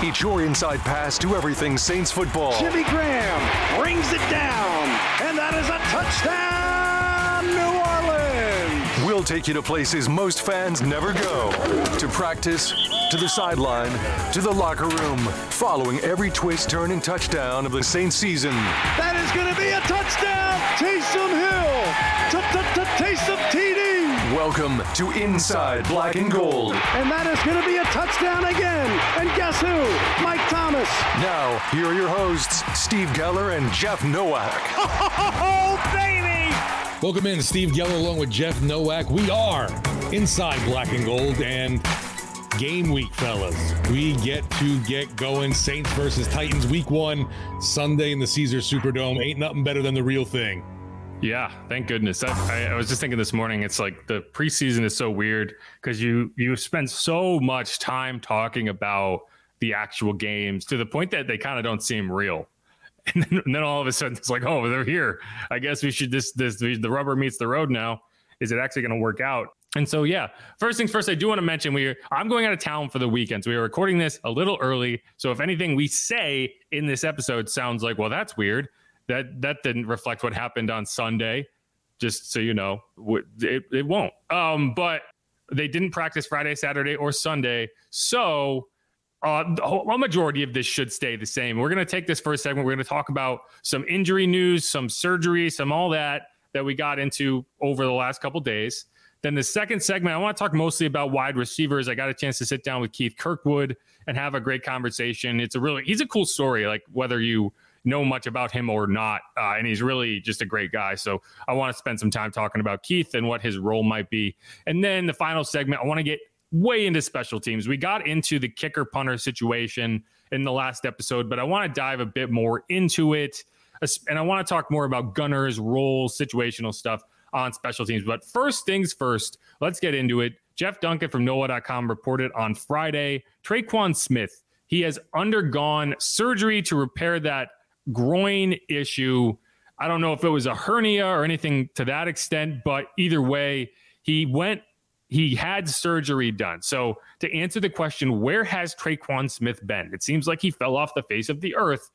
It's your inside pass to everything Saints football. Jimmy Graham brings it down, and that is a touchdown, New Orleans. We'll take you to places most fans never go. To practice, to the sideline, to the locker room, following every twist, turn, and touchdown of the Saints season. That is going to be a touchdown, Taysom Hill. Taysom TD. Welcome to Inside Black and Gold. And that is going to be a touchdown again. And guess who? Mike Thomas. Now, here are your hosts, Steve Geller and Jeff Nowak. Oh, baby! Welcome in, Steve Geller along with Jeff Nowak. We are Inside Black and Gold and game week, fellas. We get to get going. Saints versus Titans, week one, Sunday in the Caesars Superdome. Ain't nothing better than the real thing. Yeah, thank goodness. I was just thinking this morning, it's like the preseason is so weird because you spend so much time talking about the actual games to the point that they kind of don't seem real. And then all of a sudden it's like, oh, they're here. I guess we should the rubber meets the road now. Is it actually going to work out? And so, yeah, first things first, I do want to mention I'm going out of town for the weekend. So we are recording this a little early. So if anything we say in this episode sounds like, well, that's weird. That didn't reflect what happened on Sunday, just so you know. It won't. But they didn't practice Friday, Saturday, or Sunday. So the whole majority of this should stay the same. We're going to take this first segment. We're going to talk about some injury news, some surgery, some all that we got into over the last couple days. Then the second segment, I want to talk mostly about wide receivers. I got a chance to sit down with Keith Kirkwood and have a great conversation. He's a cool story, like whether you know much about him or not, and he's really just a great guy. So I want to spend some time talking about Keith and what his role might be. And then the final segment, I want to get way into special teams. We got into the kicker punter situation in the last episode, but I want to dive a bit more into it, and I want to talk more about Gunner's role, situational stuff on special teams. But first things first, let's get into it. Jeff Duncan from NOAA.com reported on Friday, Tre'Quan Smith, he has undergone surgery to repair that groin issue. I don't know if it was a hernia or anything to that extent, but either way, he had surgery done. So to answer the question, where has Tre'Quan Smith been? It seems like he fell off the face of the earth.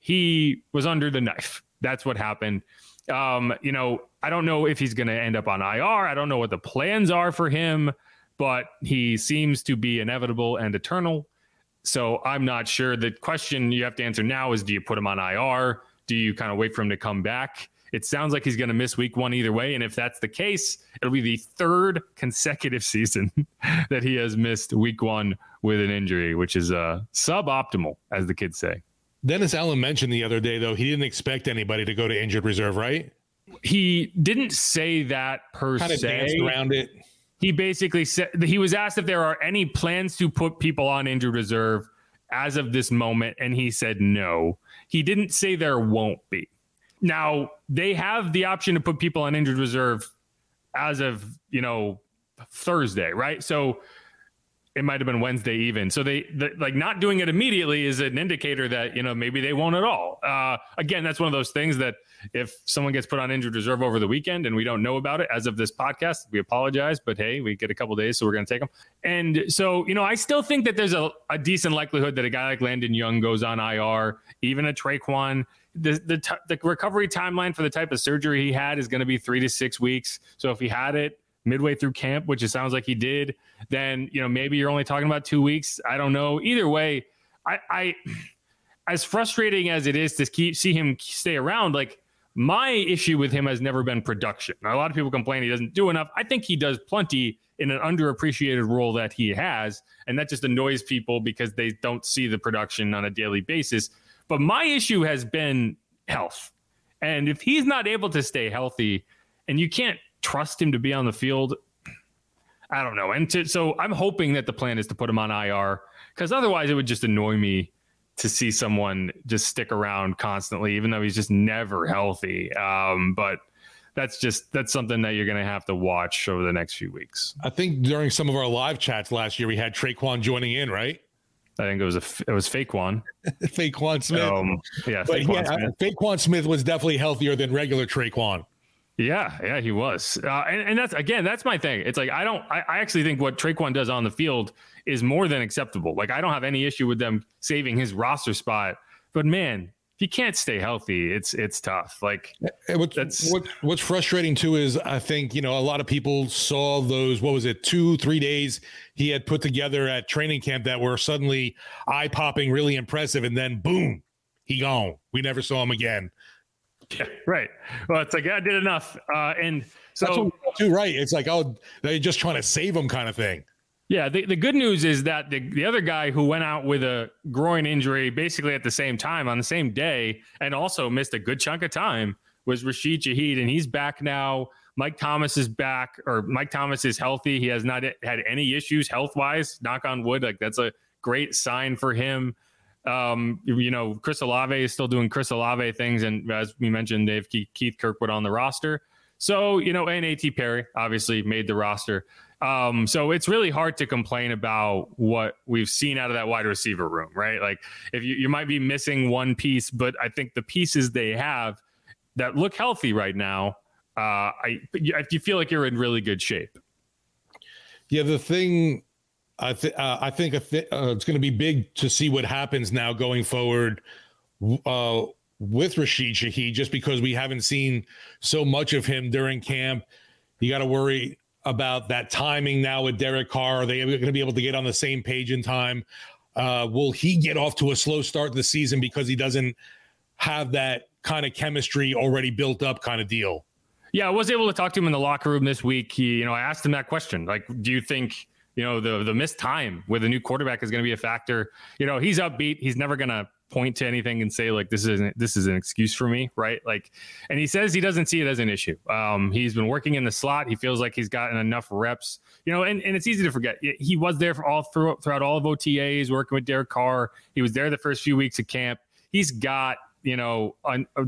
He was under the knife. That's what happened. I don't know if he's going to end up on IR. I don't know what the plans are for him, but he seems to be inevitable and eternal. So I'm not sure. The question you have to answer now is, do you put him on IR? Do you kind of wait for him to come back? It sounds like he's going to miss week one either way. And if that's the case, it'll be the third consecutive season that he has missed week one with an injury, which is suboptimal, as the kids say. Dennis Allen mentioned the other day, though, he didn't expect anybody to go to injured reserve, right? He didn't say that per se. Kind of danced around it. He basically said he was asked if there are any plans to put people on injured reserve as of this moment, and he said no. He didn't say there won't be. Now, they have the option to put people on injured reserve as of, Thursday, right? So it might have been Wednesday even. So they not doing it immediately is an indicator that, maybe they won't at all. Again, that's one of those things that if someone gets put on injured reserve over the weekend and we don't know about it as of this podcast, we apologize, but hey, we get a couple days, so we're going to take them. And so, I still think that there's a decent likelihood that a guy like Landon Young goes on IR, even a Tre'Quan. The recovery timeline for the type of surgery he had is going to be 3 to 6 weeks. So if he had it midway through camp, which it sounds like he did, then, maybe you're only talking about 2 weeks. I don't know. Either way, I as frustrating as it is to see him stay around, like, my issue with him has never been production. Now, a lot of people complain he doesn't do enough. I think he does plenty in an underappreciated role that he has, and that just annoys people because they don't see the production on a daily basis. But my issue has been health. And if he's not able to stay healthy and you can't trust him to be on the field, I don't know. And so I'm hoping that the plan is to put him on IR, because otherwise it would just annoy me to see someone just stick around constantly, even though he's just never healthy. But that's something that you're going to have to watch over the next few weeks. I think during some of our live chats last year, we had Tre'Quan joining in, right? I think it was Faquan. Faquan Smith. Faquan Smith was definitely healthier than regular Tre'Quan. Yeah, he was. And that's, again, that's my thing. It's like, I actually think what Tre'Quan does on the field is more than acceptable. Like, I don't have any issue with them saving his roster spot, but man, if you can't stay healthy, it's tough. Like, what's frustrating too is I think, you know, a lot of people saw those, 2-3 days he had put together at training camp that were suddenly eye popping, really impressive. And then boom, he gone. We never saw him again. Yeah, right. Well, it's like, I did enough. And so that's what we do, right. It's like, oh, they're just trying to save him kind of thing. Yeah. The good news is that the other guy who went out with a groin injury basically at the same time on the same day and also missed a good chunk of time was Rashid Shaheed. And he's back now. Mike Thomas is back, or Mike Thomas is healthy. He has not had any issues health-wise, knock on wood. Like, that's a great sign for him. You know, Chris Olave is still doing Chris Olave things. And as we mentioned, they have Keith Kirkwood on the roster. So, you know, and A.T. Perry obviously made the roster. So it's really hard to complain about what we've seen out of that wide receiver room, right? Like, if you might be missing one piece, but I think the pieces they have that look healthy right now, you feel like you're in really good shape. Yeah, the thing... I think it's going to be big to see what happens now going forward with Rashid Shaheed, just because we haven't seen so much of him during camp. You got to worry about that timing now with Derek Carr. Are they going to be able to get on the same page in time? Will he get off to a slow start this season because he doesn't have that kind of chemistry already built up kind of deal? Yeah, I was able to talk to him in the locker room this week. I asked him that question. Like, do you think... you know, the missed time with a new quarterback is going to be a factor. You know, he's upbeat. He's never going to point to anything and say, like, this is an excuse for me, right? Like, and he says he doesn't see it as an issue. He's been working in the slot. He feels like he's gotten enough reps. You know, and it's easy to forget. He was there throughout all of OTAs, working with Derek Carr. He was there the first few weeks of camp. He's got, you know,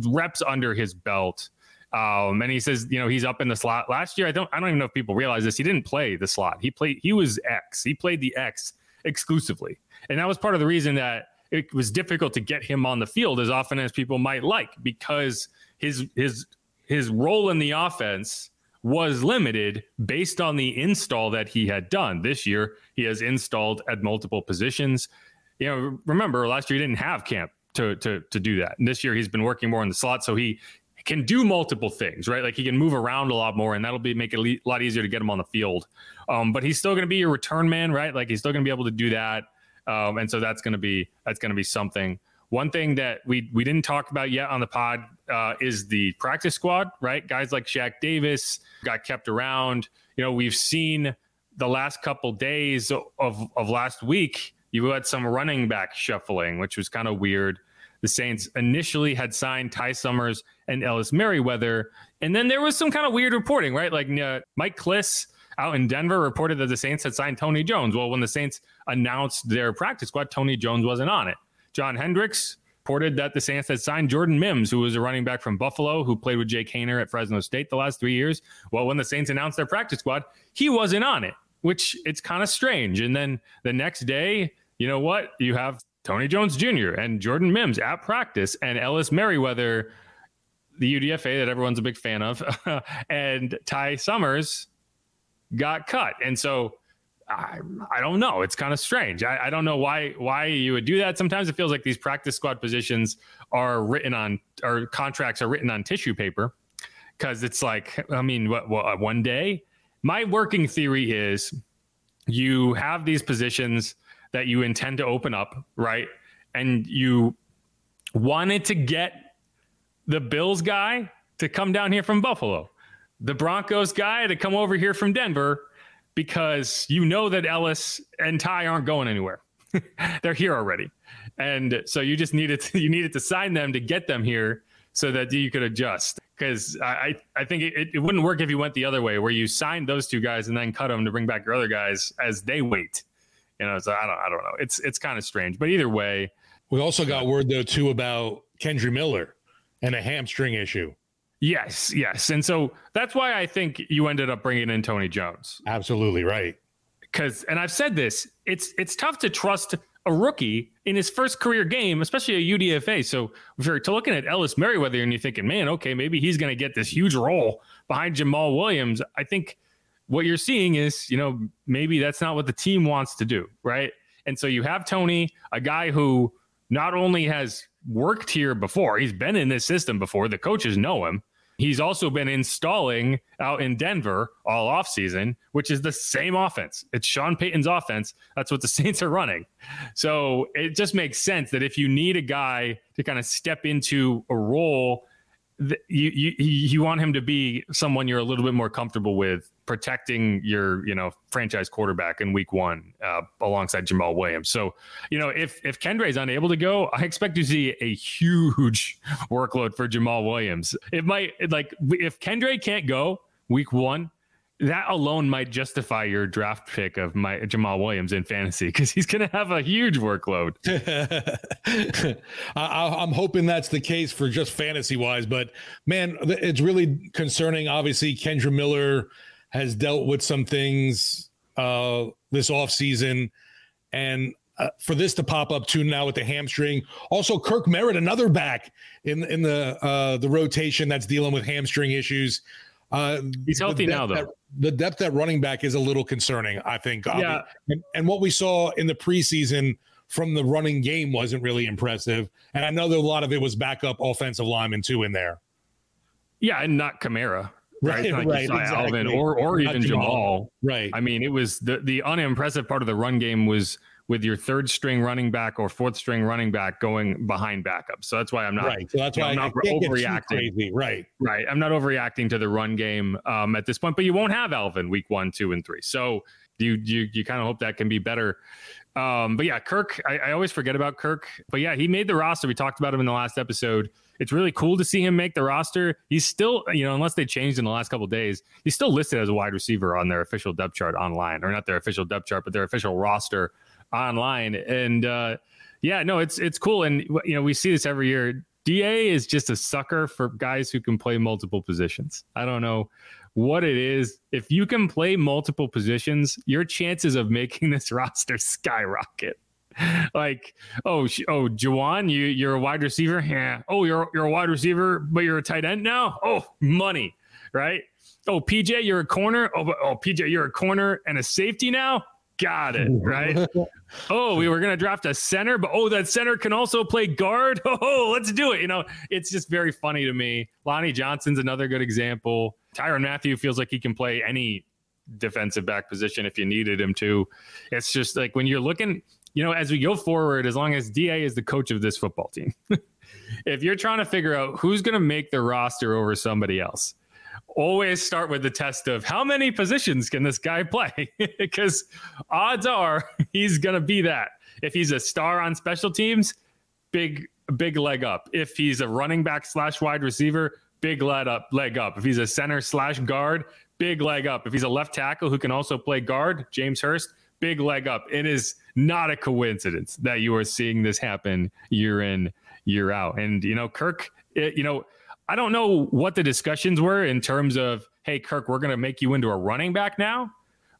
reps under his belt. And he says, you know, he's up in the slot. Last year, I don't even know if people realize this. He didn't play the slot. He was X. He played the X exclusively. And that was part of the reason that it was difficult to get him on the field as often as people might like, because his role in the offense was limited based on the install that he had done. This year, he has installed at multiple positions. You know, remember last year he didn't have camp to do that. And this year he's been working more in the slot, so he can do multiple things, right? Like, he can move around a lot more, and that'll make it a lot easier to get him on the field. But he's still going to be your return man, right? Like, he's still going to be able to do that. And so that's going to be something. One thing that we didn't talk about yet on the pod is the practice squad, right? Guys like Shaq Davis got kept around. You know, we've seen the last couple days of last week, you had some running back shuffling, which was kind of weird. The Saints initially had signed Ty Summers and Ellis Merriweather. And then there was some kind of weird reporting, right? Like, Mike Kliss out in Denver reported that the Saints had signed Tony Jones. Well, when the Saints announced their practice squad, Tony Jones wasn't on it. John Hendricks reported that the Saints had signed Jordan Mims, who was a running back from Buffalo, who played with Jake Haener at Fresno State the last 3 years. Well, when the Saints announced their practice squad, he wasn't on it, which it's kind of strange. And then the next day, you know what? You have Tony Jones Jr. and Jordan Mims at practice, and Ellis Merriweather, the UDFA that everyone's a big fan of, and Ty Summers got cut. And so I don't know. It's kind of strange. I don't know why you would do that. Sometimes it feels like these practice squad positions are written on, or contracts are written on tissue paper, because it's like, I mean, what, one day? My working theory is you have these positions that you intend to open up, right? And you wanted to get the Bills guy to come down here from Buffalo, the Broncos guy to come over here from Denver, because you know that Ellis and Ty aren't going anywhere. They're here already. And so you just needed to sign them to get them here so that you could adjust. Because I think it wouldn't work if you went the other way, where you signed those two guys and then cut them to bring back your other guys as they wait. You know, so I don't know. It's kind of strange. But either way. We also got word, though, too, about Kendre Miller and a hamstring issue. Yes. And so that's why I think you ended up bringing in Tony Jones. Absolutely right. Because, and I've said this, it's tough to trust a rookie in his first career game, especially a UDFA. So if you're looking at Ellis Merriweather and you're thinking, man, okay, maybe he's going to get this huge role behind Jamal Williams, I think what you're seeing is, you know, maybe that's not what the team wants to do, right? And so you have Tony, a guy who not only has worked here before, he's been in this system before, the coaches know him. He's also been installing out in Denver all offseason, which is the same offense. It's Sean Payton's offense. That's what the Saints are running. So it just makes sense that if you need a guy to kind of step into a role, you want him to be someone you're a little bit more comfortable with protecting your, you know, franchise quarterback in week one alongside Jamal Williams. So, you know, if Kendra is unable to go, I expect to see a huge workload for Jamal Williams. It might, like, if Kendra can't go week one, that alone might justify your draft pick of Jamal Williams in fantasy, because he's going to have a huge workload. I'm hoping that's the case for just fantasy wise, but man, it's really concerning. Obviously, Kendre Miller has dealt with some things this offseason, and for this to pop up too now with the hamstring. Also, Kirk Merritt, another back in the rotation that's dealing with hamstring issues. He's healthy now, though. The depth at running back is a little concerning, I think. Yeah. And what we saw in the preseason from the running game wasn't really impressive. And I know that a lot of it was backup offensive linemen, too, in there. Yeah, and not Kamara. Right, right, exactly. Alvin or even Jamal. Right. I mean, it was the unimpressive part of the run game was with your third string running back or fourth string running back going behind backups. So that's why I'm not, right. So that's why I'm not overreacting. Right. I'm not overreacting to the run game at this point, but you won't have Alvin week 1, 2, and 3. So you kind of hope that can be better. But yeah, Kirk, I always forget about Kirk, but yeah, he made the roster. We talked about him in the last episode. It's really cool to see him make the roster. He's still, you know, unless they changed in the last couple of days, he's still listed as a wide receiver on their official depth chart online, or not their official depth chart, but their official roster online. And yeah, no, it's cool. And, you know, we see this every year. DA is just a sucker for guys who can play multiple positions. I don't know what it is. If you can play multiple positions, your chances of making this roster skyrocket. Like, oh, Juwan, you're a wide receiver. Yeah. Oh, you're a wide receiver, but you're a tight end now. Oh, money, right? Oh, PJ, you're a corner. Oh, PJ, you're a corner and a safety now. Got it, right? Oh, we were gonna draft a center, but oh, that center can also play guard. Oh, let's do it. You know, it's just very funny to me. Lonnie Johnson's another good example. Tyrann Mathieu feels like he can play any defensive back position if you needed him to. It's just like when you're looking. You know, as we go forward, as long as DA is the coach of this football team, if you're trying to figure out who's going to make the roster over somebody else, always start with the test of how many positions can this guy play? Because odds are he's going to be that. If he's a star on special teams, big leg up. If he's a running back / wide receiver, big leg up. If he's a center / guard, big leg up. If he's a left tackle who can also play guard, James Hurst, big leg up. It is not a coincidence that you are seeing this happen year in, year out. And, you know, Kirk, you know, I don't know what the discussions were in terms of, hey, Kirk, we're going to make you into a running back now.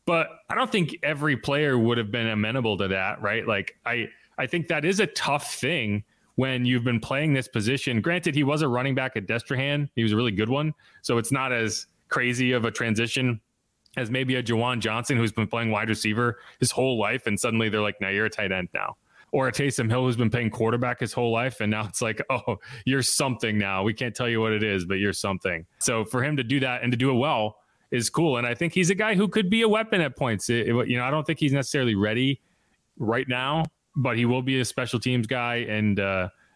But I don't think every player would have been amenable to that, right? Like, I think that is a tough thing when you've been playing this position. Granted, he was a running back at Destrehan. He was a really good one. So it's not as crazy of a transition as maybe a Juwan Johnson who's been playing wide receiver his whole life, and suddenly they're like, now you're a tight end now. Or a Taysom Hill who's been playing quarterback his whole life, and now it's like, oh, you're something now. We can't tell you what it is, but you're something. So for him to do that and to do it well is cool. And I think he's a guy who could be a weapon at points. You know, I don't think he's necessarily ready right now, but he will be a special teams guy. And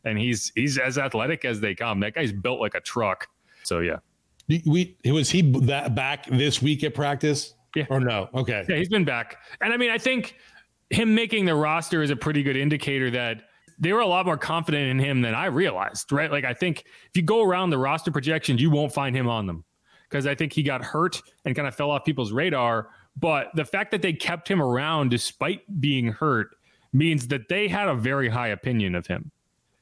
and he's as athletic as they come. That guy's built like a truck. So yeah, was he that back this week at practice? Yeah. Or no? Okay. Yeah, he's been back, and I mean, I think him making the roster is a pretty good indicator that they were a lot more confident in him than I realized, right? Like, I think if you go around the roster projections, you won't find him on them because I think he got hurt and kind of fell off people's radar. But the fact that they kept him around despite being hurt means that they had a very high opinion of him.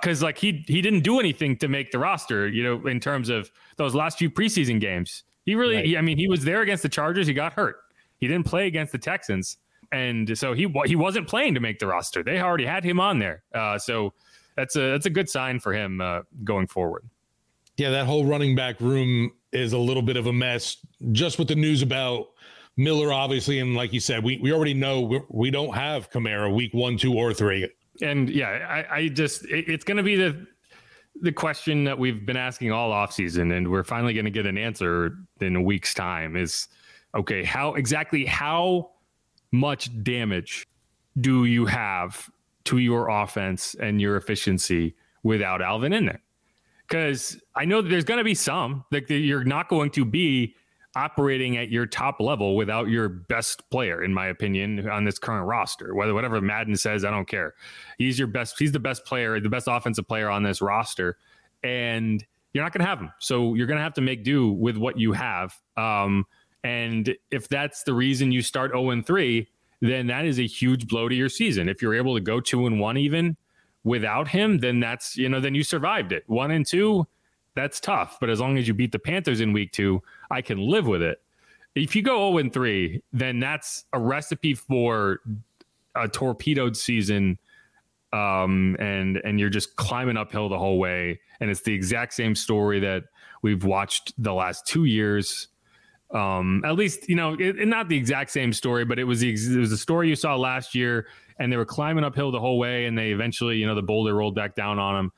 Because like he didn't do anything to make the roster, you know, in terms of those last few preseason games. He really, right. I mean, he was there against the Chargers. He got hurt. He didn't play against the Texans. And so he wasn't playing to make the roster. They already had him on there. So that's a good sign for him going forward. Yeah, that whole running back room is a little bit of a mess. Just with the news about Miller, obviously, and like you said, we already know we don't have Kamara week 1, 2, or 3. And yeah, I just it's going to be the question that we've been asking all offseason, and we're finally going to get an answer in a week's time is, okay, how much damage do you have to your offense and your efficiency without Alvin in there? Because I know that there's going to be some, like you're not going to be operating at your top level without your best player, in my opinion, on this current roster. Whatever Madden says, I don't care. He's the best player, the best offensive player on this roster, and you're not going to have him. So you're going to have to make do with what you have. And if that's the reason you start 0-3, then that is a huge blow to your season. If you're able to go 2-1 even without him, then that's, you know, then you survived it. 1-2, that's tough. But as long as you beat the Panthers in week 2, I can live with it. If you go 0-3, then that's a recipe for a torpedoed season. And you're just climbing uphill the whole way. And it's the exact same story that we've watched the last 2 years. At least, you know, not the exact same story, but it was the story you saw last year, and they were climbing uphill the whole way, and they eventually, you know, the boulder rolled back down on them.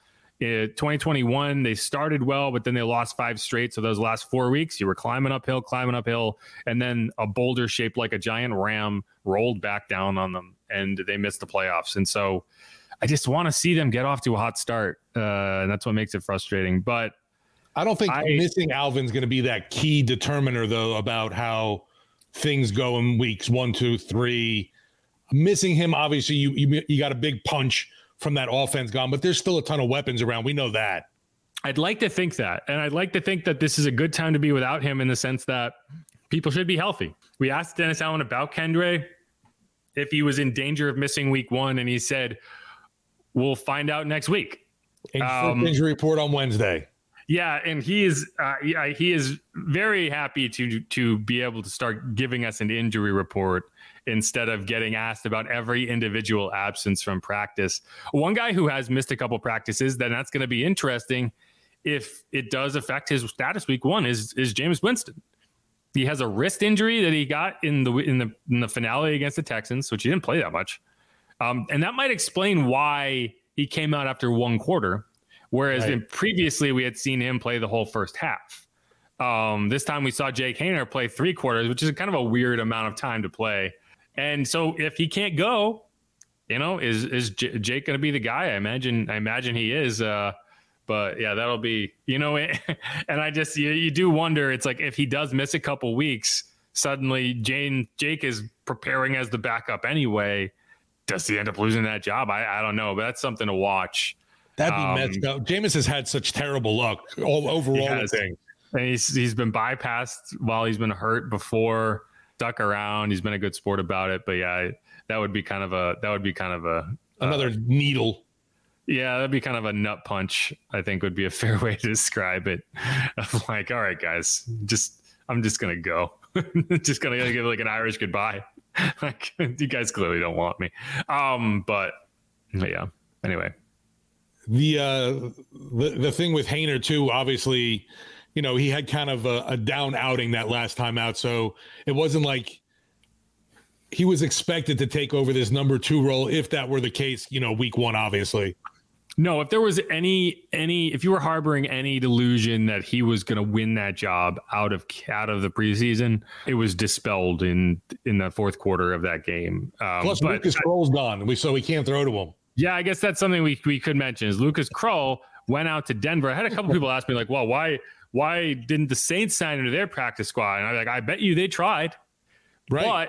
2021, they started well, but then they lost 5 straight. So those last 4 weeks, you were climbing uphill, and then a boulder shaped like a giant ram rolled back down on them, and they missed the playoffs. And so I just want to see them get off to a hot start, and that's what makes it frustrating. But I don't think missing Alvin's going to be that key determiner, though, about how things go in weeks 1, 2, 3. Missing him, obviously, you got a big punch from that offense gone, but there's still a ton of weapons around. We know that. I'd like to think that, and I'd like to think that this is a good time to be without him in the sense that people should be healthy. We asked Dennis Allen about Kendre if he was in danger of missing week 1, and he said, we'll find out next week. And injury report on Wednesday. Yeah, and he is very happy to be able to start giving us an injury report instead of getting asked about every individual absence from practice. One guy who has missed a couple practices, then that's going to be interesting if it does affect his status week 1, is Jameis Winston. He has a wrist injury that he got in the finale against the Texans, which he didn't play that much. And that might explain why he came out after 1 quarter. Whereas previously we had seen him play the whole first half. This time we saw Jake Haener play 3 quarters, which is kind of a weird amount of time to play. And so if he can't go, you know, is Jake going to be the guy? I imagine he is. But yeah, that'll be, you know, and I just, you do wonder, it's like if he does miss a couple weeks, suddenly Jake is preparing as the backup anyway. Does he end up losing that job? I don't know, but that's something to watch. That'd be messed up. Jameis has had such terrible luck overall. And he's been bypassed while he's been hurt before, stuck around. He's been a good sport about it, but yeah, that would be kind of a another needle. Yeah, that'd be kind of a nut punch, I think would be a fair way to describe it. Of like, all right, guys, I'm just gonna go, just gonna give like an Irish goodbye. Like, you guys clearly don't want me. But yeah, anyway. The thing with Haener too, obviously, you know, he had kind of a down outing that last time out. So it wasn't like he was expected to take over this number 2 role. If that were the case, you know, week 1, obviously. No, if there was if you were harboring any delusion that he was going to win that job out of the preseason, it was dispelled in the 4th quarter of that game. Plus Lucas Krull's gone, so we can't throw to him. Yeah, I guess that's something we could mention is Lucas Krull went out to Denver. I had a couple people ask me like, well, why didn't the Saints sign into their practice squad? And I'm like, I bet you they tried. Right. But,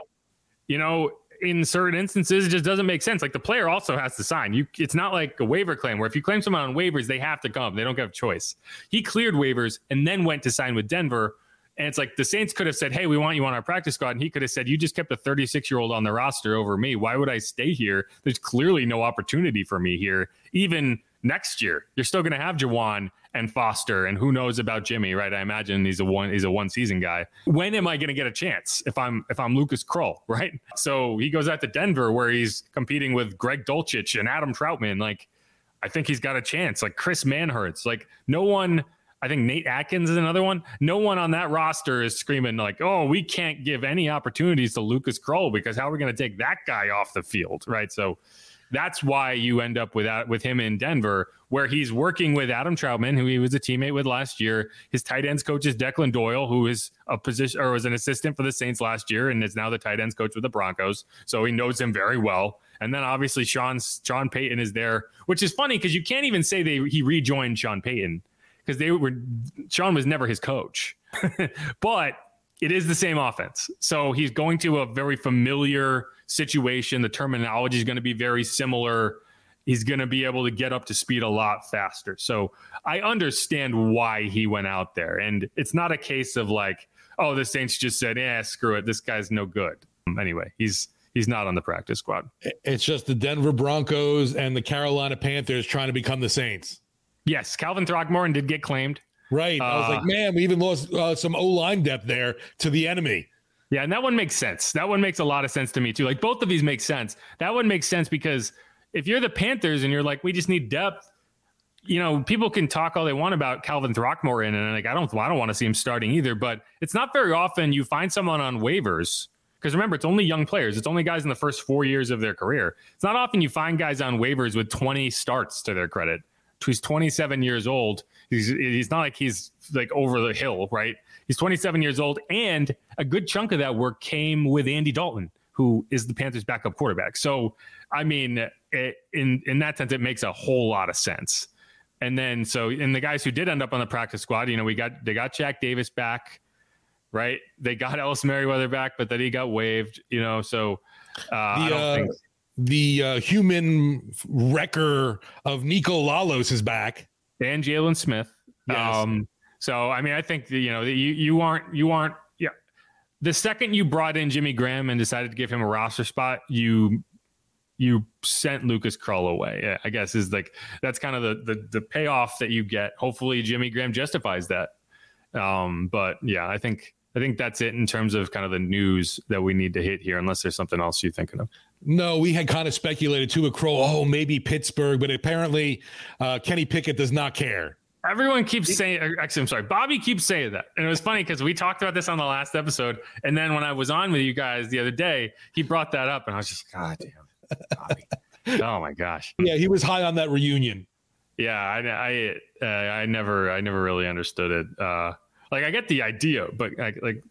you know, in certain instances, it just doesn't make sense. Like the player also has to sign. It's not like a waiver claim where if you claim someone on waivers, they have to come. They don't have a choice. He cleared waivers and then went to sign with Denver. And it's like the Saints could have said, hey, we want you on our practice squad. And he could have said, you just kept a 36-year-old on the roster over me. Why would I stay here? There's clearly no opportunity for me here. Even next year, you're still going to have Jawan and Foster and who knows about Jimmy, right? I imagine he's a one season guy. When am I going to get a chance if I'm Lucas Krull, right? So he goes out to Denver where he's competing with Greg Dulcich and Adam Trautman. Like, I think he's got a chance. Like Chris Manhertz, like no one. I think Nate Atkins is another one. No one on that roster is screaming like, oh, we can't give any opportunities to Lucas Krull because how are we going to take that guy off the field, right? So that's why you end up with him in Denver, where he's working with Adam Trautman, who he was a teammate with last year. His tight ends coach is Declan Doyle, who is was an assistant for the Saints last year and is now the tight ends coach with the Broncos. So he knows him very well. And then obviously Sean Payton is there, which is funny because you can't even say he rejoined Sean Payton. Because Sean was never his coach, but it is the same offense. So he's going to a very familiar situation. The terminology is going to be very similar. He's going to be able to get up to speed a lot faster. So I understand why he went out there. And it's not a case of like, oh, the Saints just said, yeah, screw it. This guy's no good. Anyway, He's not on the practice squad. It's just the Denver Broncos and the Carolina Panthers trying to become the Saints. Yes, Calvin Throckmorton did get claimed. Right. I was like, man, we even lost some O-line depth there to the enemy. Yeah, and that one makes sense. That one makes a lot of sense to me, too. Like, both of these make sense. That one makes sense because if you're the Panthers and you're like, we just need depth, you know, people can talk all they want about Calvin Throckmorton, and like, I don't want to see him starting either, but it's not very often you find someone on waivers. Because remember, it's only young players. It's only guys in the first 4 years of their career. It's not often you find guys on waivers with 20 starts to their credit. He's 27 years old. He's not like he's like over the hill, right? He's 27 years old, and a good chunk of that work came with Andy Dalton, who is the Panthers' backup quarterback. So, I mean, in that sense, it makes a whole lot of sense. And then, so, and the guys who did end up on the practice squad, you know, they got Jack Davis back, right? They got Ellis Merriweather back, but then he got waived, you know. So, I don't think. The human wrecker of Nico Lalos is back, and Jalen Smith. Yes. So I mean, I think you aren't. Yeah. The second you brought in Jimmy Graham and decided to give him a roster spot, you sent Lucas Krull away. Yeah, I guess is like that's kind of the payoff that you get. Hopefully, Jimmy Graham justifies that. But yeah, I think that's it in terms of kind of the news that we need to hit here, unless there's something else you're thinking of. No, we had kind of speculated too with Krull, oh, maybe Pittsburgh, but apparently Kenny Pickett does not care. Everyone keeps saying, actually, I'm sorry, Bobby keeps saying that. And it was funny because we talked about this on the last episode. And then when I was on with you guys the other day, he brought that up and I was just, God damn it, Bobby. Oh my gosh. Yeah, he was high on that reunion. Yeah, I never really understood it. Like I get the idea, but like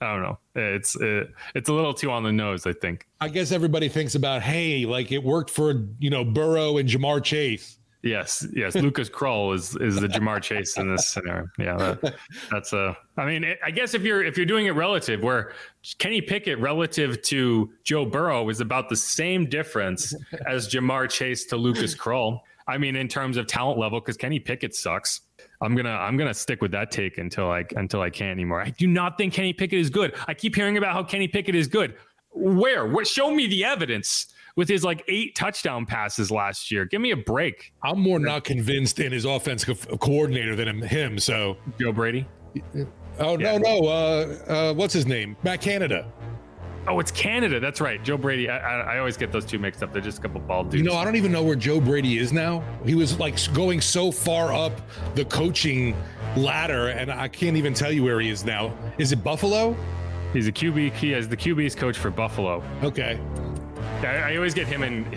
I don't know. It's a little too on the nose, I think. I guess everybody thinks about, hey, like it worked for, you know, Burrow and Ja'Marr Chase. Yes. Lucas Krull is the Ja'Marr Chase in this scenario. Yeah, that's I mean, I guess if you're doing it relative, where Kenny Pickett relative to Joe Burrow is about the same difference as Ja'Marr Chase to Lucas Krull. I mean, in terms of talent level, because Kenny Pickett sucks. I'm gonna stick with that take until I can't anymore. I do not think Kenny Pickett is good. I keep hearing about how Kenny Pickett is good. Where? What? Show me the evidence with his like 8 touchdown passes last year. Give me a break. I'm more not convinced in his offensive coordinator than him. So Joe Brady. Oh yeah. No. What's his name? Matt Canada. Oh, it's Canada. That's right. Joe Brady. I always get those two mixed up. They're just a couple bald dudes. You know, I don't even know where Joe Brady is now. He was like going so far up the coaching ladder, and I can't even tell you where he is now. Is it Buffalo? He's the QB's coach for Buffalo. Okay. I always get him and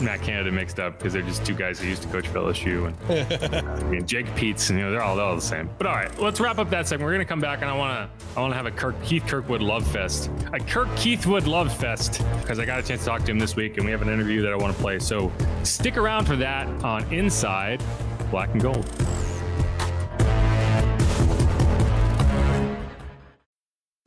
Matt Canada mixed up because they're just two guys who used to coach for LSU and Jake Peets, and they're all the same. But all right, let's wrap up that segment. We're gonna come back and I wanna have a Keith Kirkwood love fest, a Keith Kirkwood love fest, because I got a chance to talk to him this week and we have an interview that I want to play. So stick around for that on Inside Black and Gold.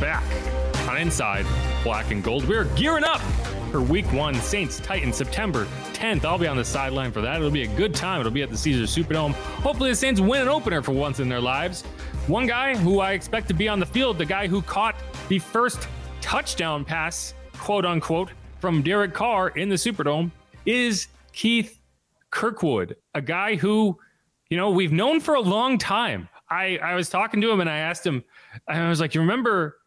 Back on Inside Black and Gold. We're gearing up for Week 1 Saints-Titans, September 10th. I'll be on the sideline for that. It'll be a good time. It'll be at the Caesars Superdome. Hopefully the Saints win an opener for once in their lives. One guy who I expect to be on the field, the guy who caught the first touchdown pass, quote-unquote, from Derek Carr in the Superdome, is Keith Kirkwood, a guy who, we've known for a long time. I was talking to him and I asked him, I was like, you remember...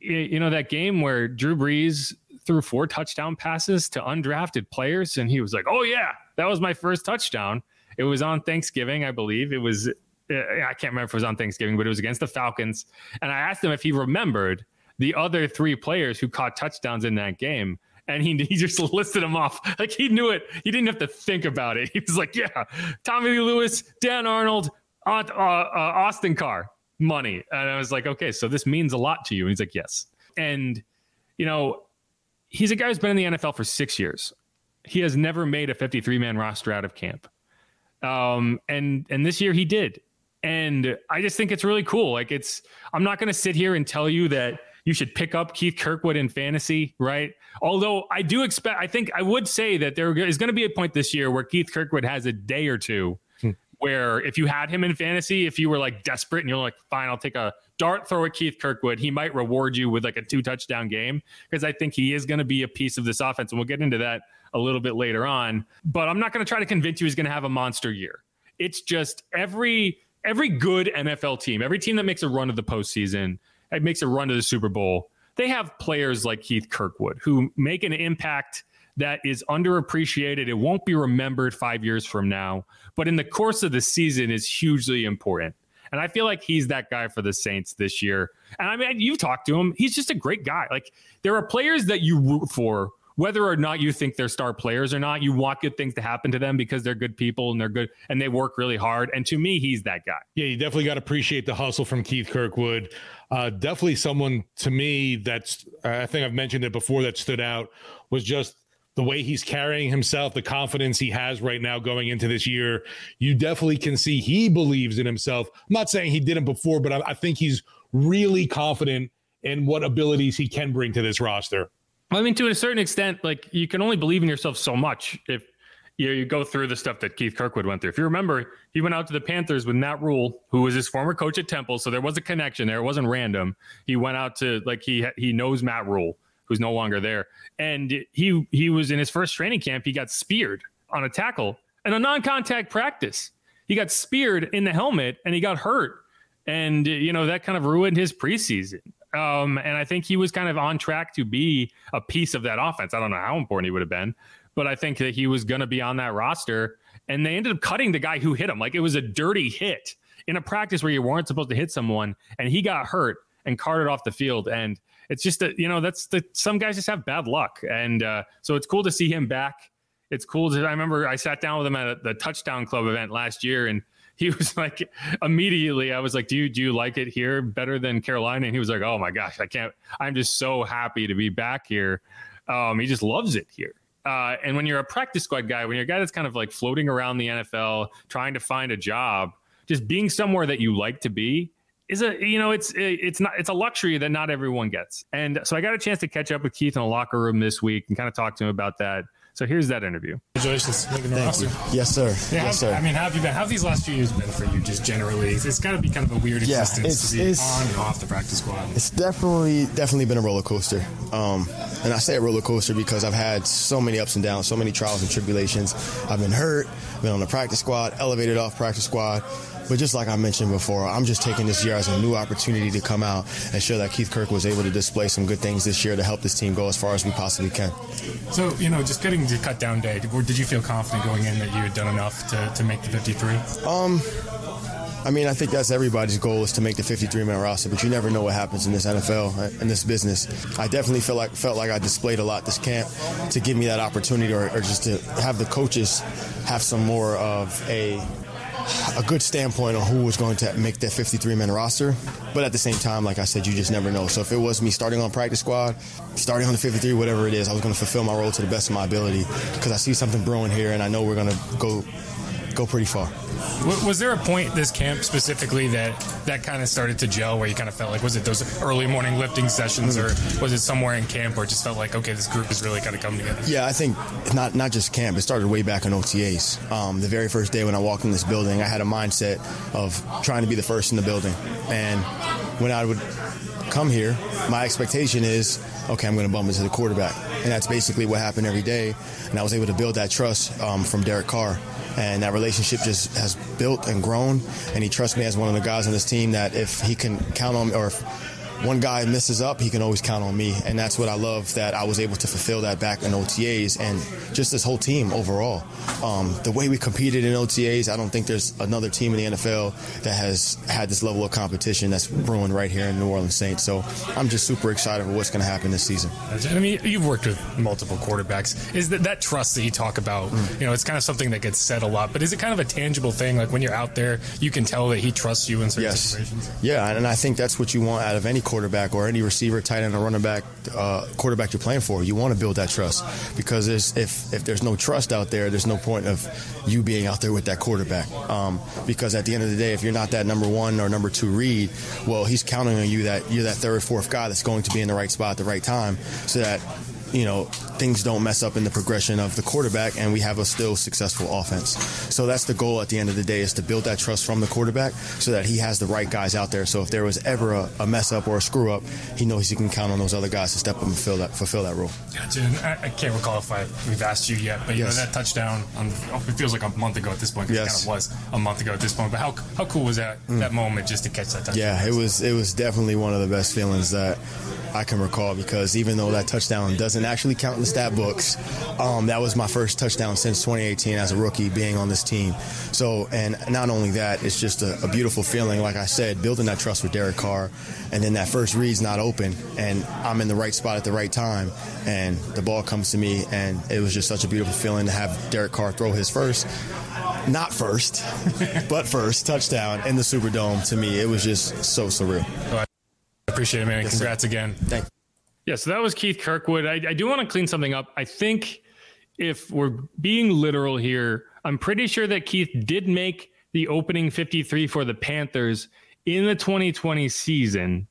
that game where Drew Brees threw 4 touchdown passes to undrafted players? And he was like, oh yeah, that was my first touchdown. It was on Thanksgiving, I believe. It was, I can't remember if it was on Thanksgiving, but it was against the Falcons. And I asked him if he remembered the other 3 players who caught touchdowns in that game. And he just listed them off. Like he knew it. He didn't have to think about it. He was like, yeah, Tommy Lee Lewis, Dan Arnold, Austin Carr. Money. And I was like, okay, so this means a lot to you. And he's like, yes. And, he's a guy who's been in the NFL for 6 years. He has never made a 53-man roster out of camp. And this year he did. And I just think it's really cool. Like I'm not going to sit here and tell you that you should pick up Keith Kirkwood in fantasy, right? Although I would say that there is going to be a point this year where Keith Kirkwood has a day or two where if you had him in fantasy, if you were like desperate and you're like, fine, I'll take a dart throw at Keith Kirkwood, he might reward you with like a 2-touchdown game, because I think he is going to be a piece of this offense. And we'll get into that a little bit later on, but I'm not going to try to convince you he's going to have a monster year. It's just every good NFL team, every team that makes a run of the postseason, that makes a run to the Super Bowl, they have players like Keith Kirkwood who make an impact that is underappreciated. It won't be remembered 5 years from now, but in the course of the season is hugely important. And I feel like he's that guy for the Saints this year. And I mean, you've talked to him. He's just a great guy. Like there are players that you root for, whether or not you think they're star players or not, you want good things to happen to them because they're good people and they're good and they work really hard. And to me, he's that guy. Yeah, you definitely got to appreciate the hustle from Keith Kirkwood. Definitely someone to me that's, I think I've mentioned it before, that stood out was just the way he's carrying himself, the confidence he has right now going into this year. You definitely can see he believes in himself. I'm not saying he didn't before, but I think he's really confident in what abilities he can bring to this roster. I mean, to a certain extent, like you can only believe in yourself so much if you go through the stuff that Keith Kirkwood went through. If you remember, he went out to the Panthers with Nat Rule, who was his former coach at Temple. So there was a connection there. It wasn't random. He went out to he knows Matt Rule, who's no longer there. And he was in his first training camp, he got speared on a tackle in a non-contact practice. He got speared in the helmet and he got hurt. And, that kind of ruined his preseason. And I think he was kind of on track to be a piece of that offense. I don't know how important he would have been, but I think that he was going to be on that roster. And they ended up cutting the guy who hit him. Like it was a dirty hit in a practice where you weren't supposed to hit someone. And he got hurt and carted off the field. And it's just that, some guys just have bad luck. And so it's cool to see him back. It's cool. I remember I sat down with him at the Touchdown Club event last year, and he was like, immediately, I was like, do you like it here better than Carolina? And he was like, oh my gosh, I'm just so happy to be back here. He just loves it here. And when you're a practice squad guy, when you're a guy that's kind of like floating around the NFL, trying to find a job, just being somewhere that you like to be is a, you know, it's a luxury that not everyone gets. And so I got a chance to catch up with Keith in the locker room this week and kind of talk to him about that. So here's that interview. Congratulations. Yes, sir. Yeah, yes, sir. I mean, how have you been? How have these last few years been for you just generally? It's got to be kind of a weird existence to be on and off the practice squad. It's definitely been a roller coaster. And I say a roller coaster because I've had so many ups and downs, so many trials and tribulations. I've been hurt, been on the practice squad, elevated off practice squad. But just like I mentioned before, I'm just taking this year as a new opportunity to come out and show that Keith Kirk was able to display some good things this year to help this team go as far as we possibly can. So, you know, just getting your cut down day, did you feel confident going in that you had done enough to make the 53? I mean, I think that's everybody's goal is to make the 53-man roster, but you never know what happens in this NFL, in this business. I definitely felt like I displayed a lot this camp to give me that opportunity or just to have the coaches have some more of a good standpoint on who was going to make that 53-man roster. But at the same time, like I said, you just never know. So if it was me starting on practice squad, starting on the 53, whatever it is, I was going to fulfill my role to the best of my ability because I see something brewing here, and I know we're going to go pretty far. Was there a point this camp specifically that kind of started to gel where you kind of felt like, was it those early morning lifting sessions or was it somewhere in camp where it just felt like, okay, this group is really kind of coming together? Yeah, I think not just camp. It started way back in OTAs. The very first day when I walked in this building, I had a mindset of trying to be the first in the building. And when I would come here, my expectation is, okay, I'm going to bump into the quarterback. And that's basically what happened every day. And I was able to build that trust from Derek Carr. And that relationship just has built and grown. And he trusts me as one of the guys on this team that if he can count on me or if one guy messes up, he can always count on me. And that's what I love, that I was able to fulfill that back in OTAs and just this whole team overall. The way we competed in OTAs, I don't think there's another team in the NFL that has had this level of competition that's brewing right here in New Orleans Saints. So I'm just super excited for what's going to happen this season. I mean, you've worked with multiple quarterbacks. Is that trust that you talk about, you know, it's kind of something that gets said a lot, but is it kind of a tangible thing? Like when you're out there, you can tell that he trusts you in certain situations? Yeah, and I think that's what you want out of any quarterback or any receiver, tight end, or running back, quarterback you're playing for. You want to build that trust because if there's no trust out there, there's no point of you being out there with that quarterback. Because at the end of the day, if you're not that number one or number two read, well, he's counting on you that you're that third, fourth guy that's going to be in the right spot at the right time so that, you know, things don't mess up in the progression of the quarterback and we have a still successful offense. So that's the goal at the end of the day, is to build that trust from the quarterback so that he has the right guys out there. So if there was ever a mess up or a screw up, he knows he can count on those other guys to step up and fulfill that role. Gotcha. I can't recall if we've asked you yet, but you know, that touchdown, it feels like a month ago at this point. It kind of was a month ago at this point, but how cool was that moment just to catch that touchdown? Yeah, it was definitely one of the best feelings that I can recall because even though that touchdown doesn't actually count in the stat books, that was my first touchdown since 2018 as a rookie being on this team. So, and not only that, it's just a beautiful feeling, like I said, building that trust with Derek Carr, and then that first read's not open, and I'm in the right spot at the right time, and the ball comes to me, and it was just such a beautiful feeling to have Derek Carr throw his first touchdown in the Superdome. To me, it was just so surreal. Appreciate it, man. Yes, congrats again. Thanks. Yeah, so that was Keith Kirkwood. I do want to clean something up. I think if we're being literal here, I'm pretty sure that Keith did make the opening 53 for the Panthers in the 2020 season,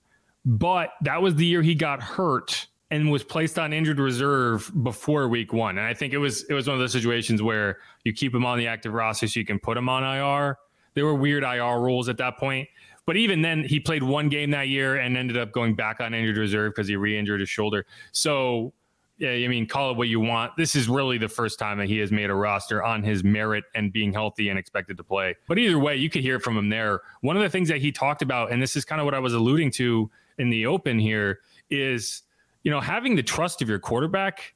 but that was the year he got hurt and was placed on injured reserve before week one. And I think it was one of those situations where you keep him on the active roster so you can put him on IR. There were weird IR rules at that point. But even then, he played one game that year and ended up going back on injured reserve because he re-injured his shoulder. So, yeah, I mean, call it what you want. This is really the first time that he has made a roster on his merit and being healthy and expected to play. But either way, you could hear from him there. One of the things that he talked about, and this is kind of what I was alluding to in the open here, is, you know, having the trust of your quarterback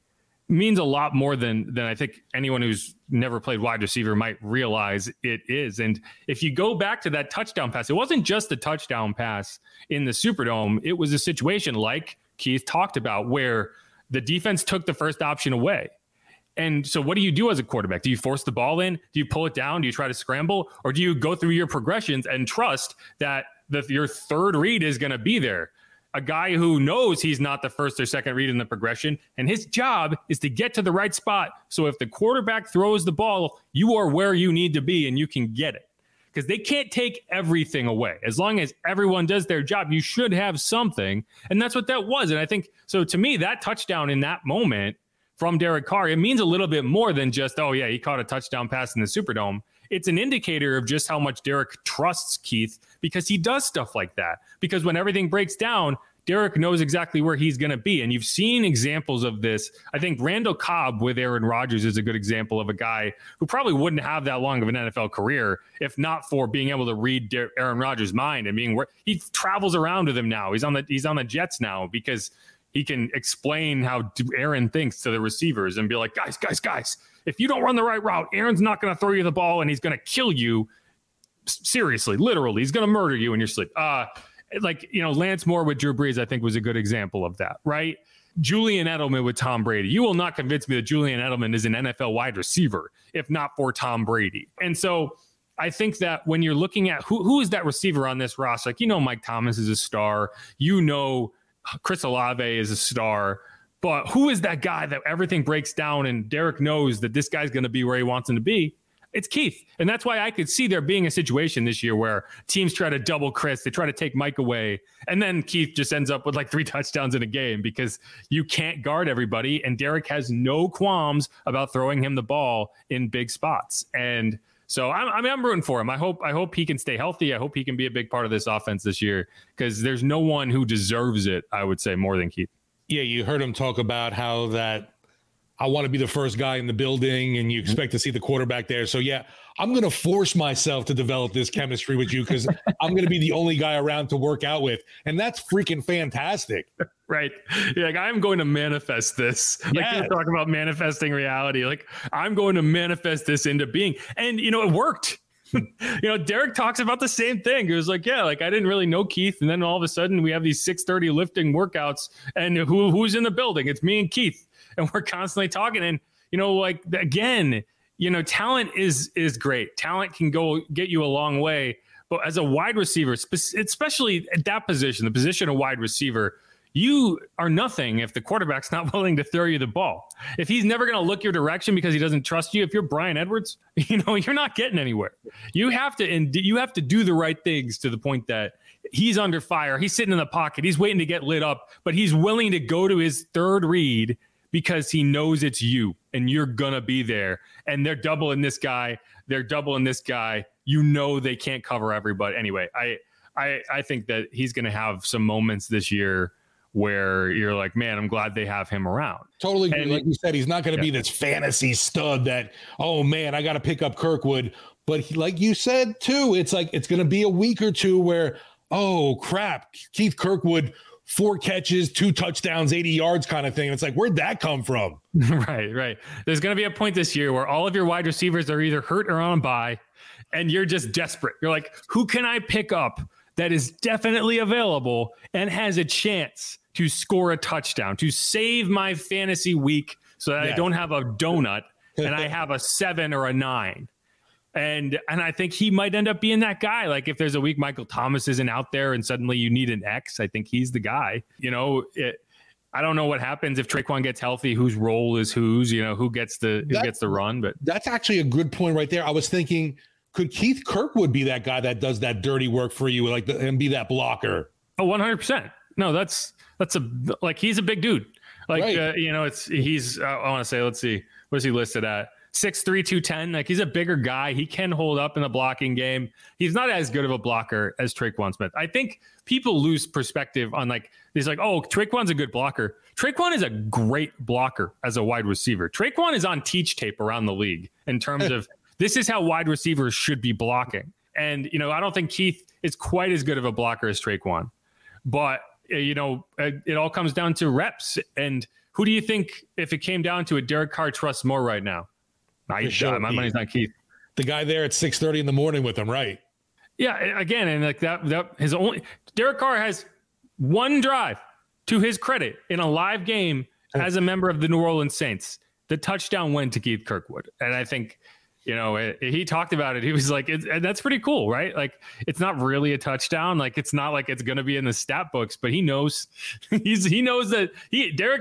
means a lot more than I think anyone who's never played wide receiver might realize it is. And if you go back to that touchdown pass, it wasn't just the touchdown pass in the Superdome. It was a situation like Keith talked about where the defense took the first option away. And so what do you do as a quarterback? Do you force the ball in? Do you pull it down? Do you try to scramble? Or do you go through your progressions and trust that your third read is going to be there? A guy who knows he's not the first or second read in the progression, and his job is to get to the right spot. So if the quarterback throws the ball, you are where you need to be and you can get it. Because they can't take everything away. As long as everyone does their job, you should have something. And that's what that was. And I think, so to me, that touchdown in that moment from Derek Carr, it means a little bit more than just, oh yeah, he caught a touchdown pass in the Superdome. It's an indicator of just how much Derek trusts Keith, because he does stuff like that. Because when everything breaks down, Derek knows exactly where he's going to be. And you've seen examples of this. I think Randall Cobb with Aaron Rodgers is a good example of a guy who probably wouldn't have that long of an NFL career if not for being able to read Aaron Rodgers' mind and being where he travels around with him now. He's on the Jets now because he can explain how Aaron thinks to the receivers and be like, guys, if you don't run the right route, Aaron's not going to throw you the ball and he's going to kill you. Seriously, literally, he's going to murder you in your sleep. Lance Moore with Drew Brees, I think, was a good example of that, right? Julian Edelman with Tom Brady. You will not convince me that Julian Edelman is an NFL wide receiver, if not for Tom Brady. And so I think that when you're looking at who is that receiver on this roster, like, Mike Thomas is a star, Chris Olave is a star, but who is that guy that everything breaks down and Derek knows that this guy's going to be where he wants him to be? It's Keith. And that's why I could see there being a situation this year where teams try to double Chris. They try to take Mike away. And then Keith just ends up with like 3 touchdowns in a game because you can't guard everybody. And Derek has no qualms about throwing him the ball in big spots. And so I'm rooting for him. I hope he can stay healthy. I hope he can be a big part of this offense this year because there's no one who deserves it, I would say, more than Keith. Yeah, you heard him talk about how that I want to be the first guy in the building and you expect to see the quarterback there. So yeah, I'm going to force myself to develop this chemistry with you because I'm going to be the only guy around to work out with. And that's freaking fantastic. Right. You're like, I'm going to manifest this. Yes. Like you're talking about manifesting reality. Like I'm going to manifest this into being. And it worked. Derek talks about the same thing. It was like, yeah, like I didn't really know Keith. And then all of a sudden we have these 6:30 lifting workouts and who's in the building? It's me and Keith. And we're constantly talking. And, talent is great. Talent can go get you a long way. But as a wide receiver, especially at that position, the position of wide receiver, you are nothing if the quarterback's not willing to throw you the ball. If he's never going to look your direction because he doesn't trust you, if you're Brian Edwards, you're not getting anywhere. You have to do the right things to the point that he's under fire. He's sitting in the pocket. He's waiting to get lit up, but he's willing to go to his third read because he knows it's you and you're going to be there. And they're doubling this guy. They can't cover everybody. Anyway, I think that he's going to have some moments this year where you're like, man, I'm glad they have him around. Totally. And like you said, he's not going to be this fantasy stud that, oh man, I got to pick up Kirkwood. But like you said, too, it's like it's going to be a week or two where, oh, crap, Keith Kirkwood, 4 catches, 2 touchdowns, 80 yards kind of thing. It's like, where'd that come from? Right. There's going to be a point this year where all of your wide receivers are either hurt or on bye, and you're just desperate. You're like, who can I pick up that is definitely available and has a chance to score a touchdown, to save my fantasy week so that I don't have a donut and I have a 7 or a 9. And I think he might end up being that guy. Like if there's a week Michael Thomas isn't out there and suddenly you need an X, I think he's the guy. I don't know what happens if Tre'Quan gets healthy, whose role is whose, who gets the run. But that's actually a good point right there. I was thinking, could Keith Kirkwood be that guy that does that dirty work for you, and be that blocker? Oh, 100%. No, that's he's a big dude. Like right. I want to say, let's see, what is he listed at? 6'3", 210. Like he's a bigger guy. He can hold up in the blocking game. He's not as good of a blocker as Tre'Quan Smith. I think people lose perspective on he's like, oh, Tre'Quan's a good blocker. Tre'Quan is a great blocker as a wide receiver. Tre'Quan is on teach tape around the league in terms of this is how wide receivers should be blocking. And, I don't think Keith is quite as good of a blocker as Tre'Quan, but it all comes down to reps. And who do you think, if it came down to it, Derek Carr trusts more right now? My money's on Keith. The guy there at 6:30 in the morning with him, right? Yeah, again, and like that Derek Carr has one drive to his credit in a live game as a member of the New Orleans Saints. the touchdown went to Keith Kirkwood. And I think, you know, he talked about it. He was like, and that's pretty cool, right? Like, it's not really a touchdown. Like, it's not like it's going to be in the stat books, but he knows, Derek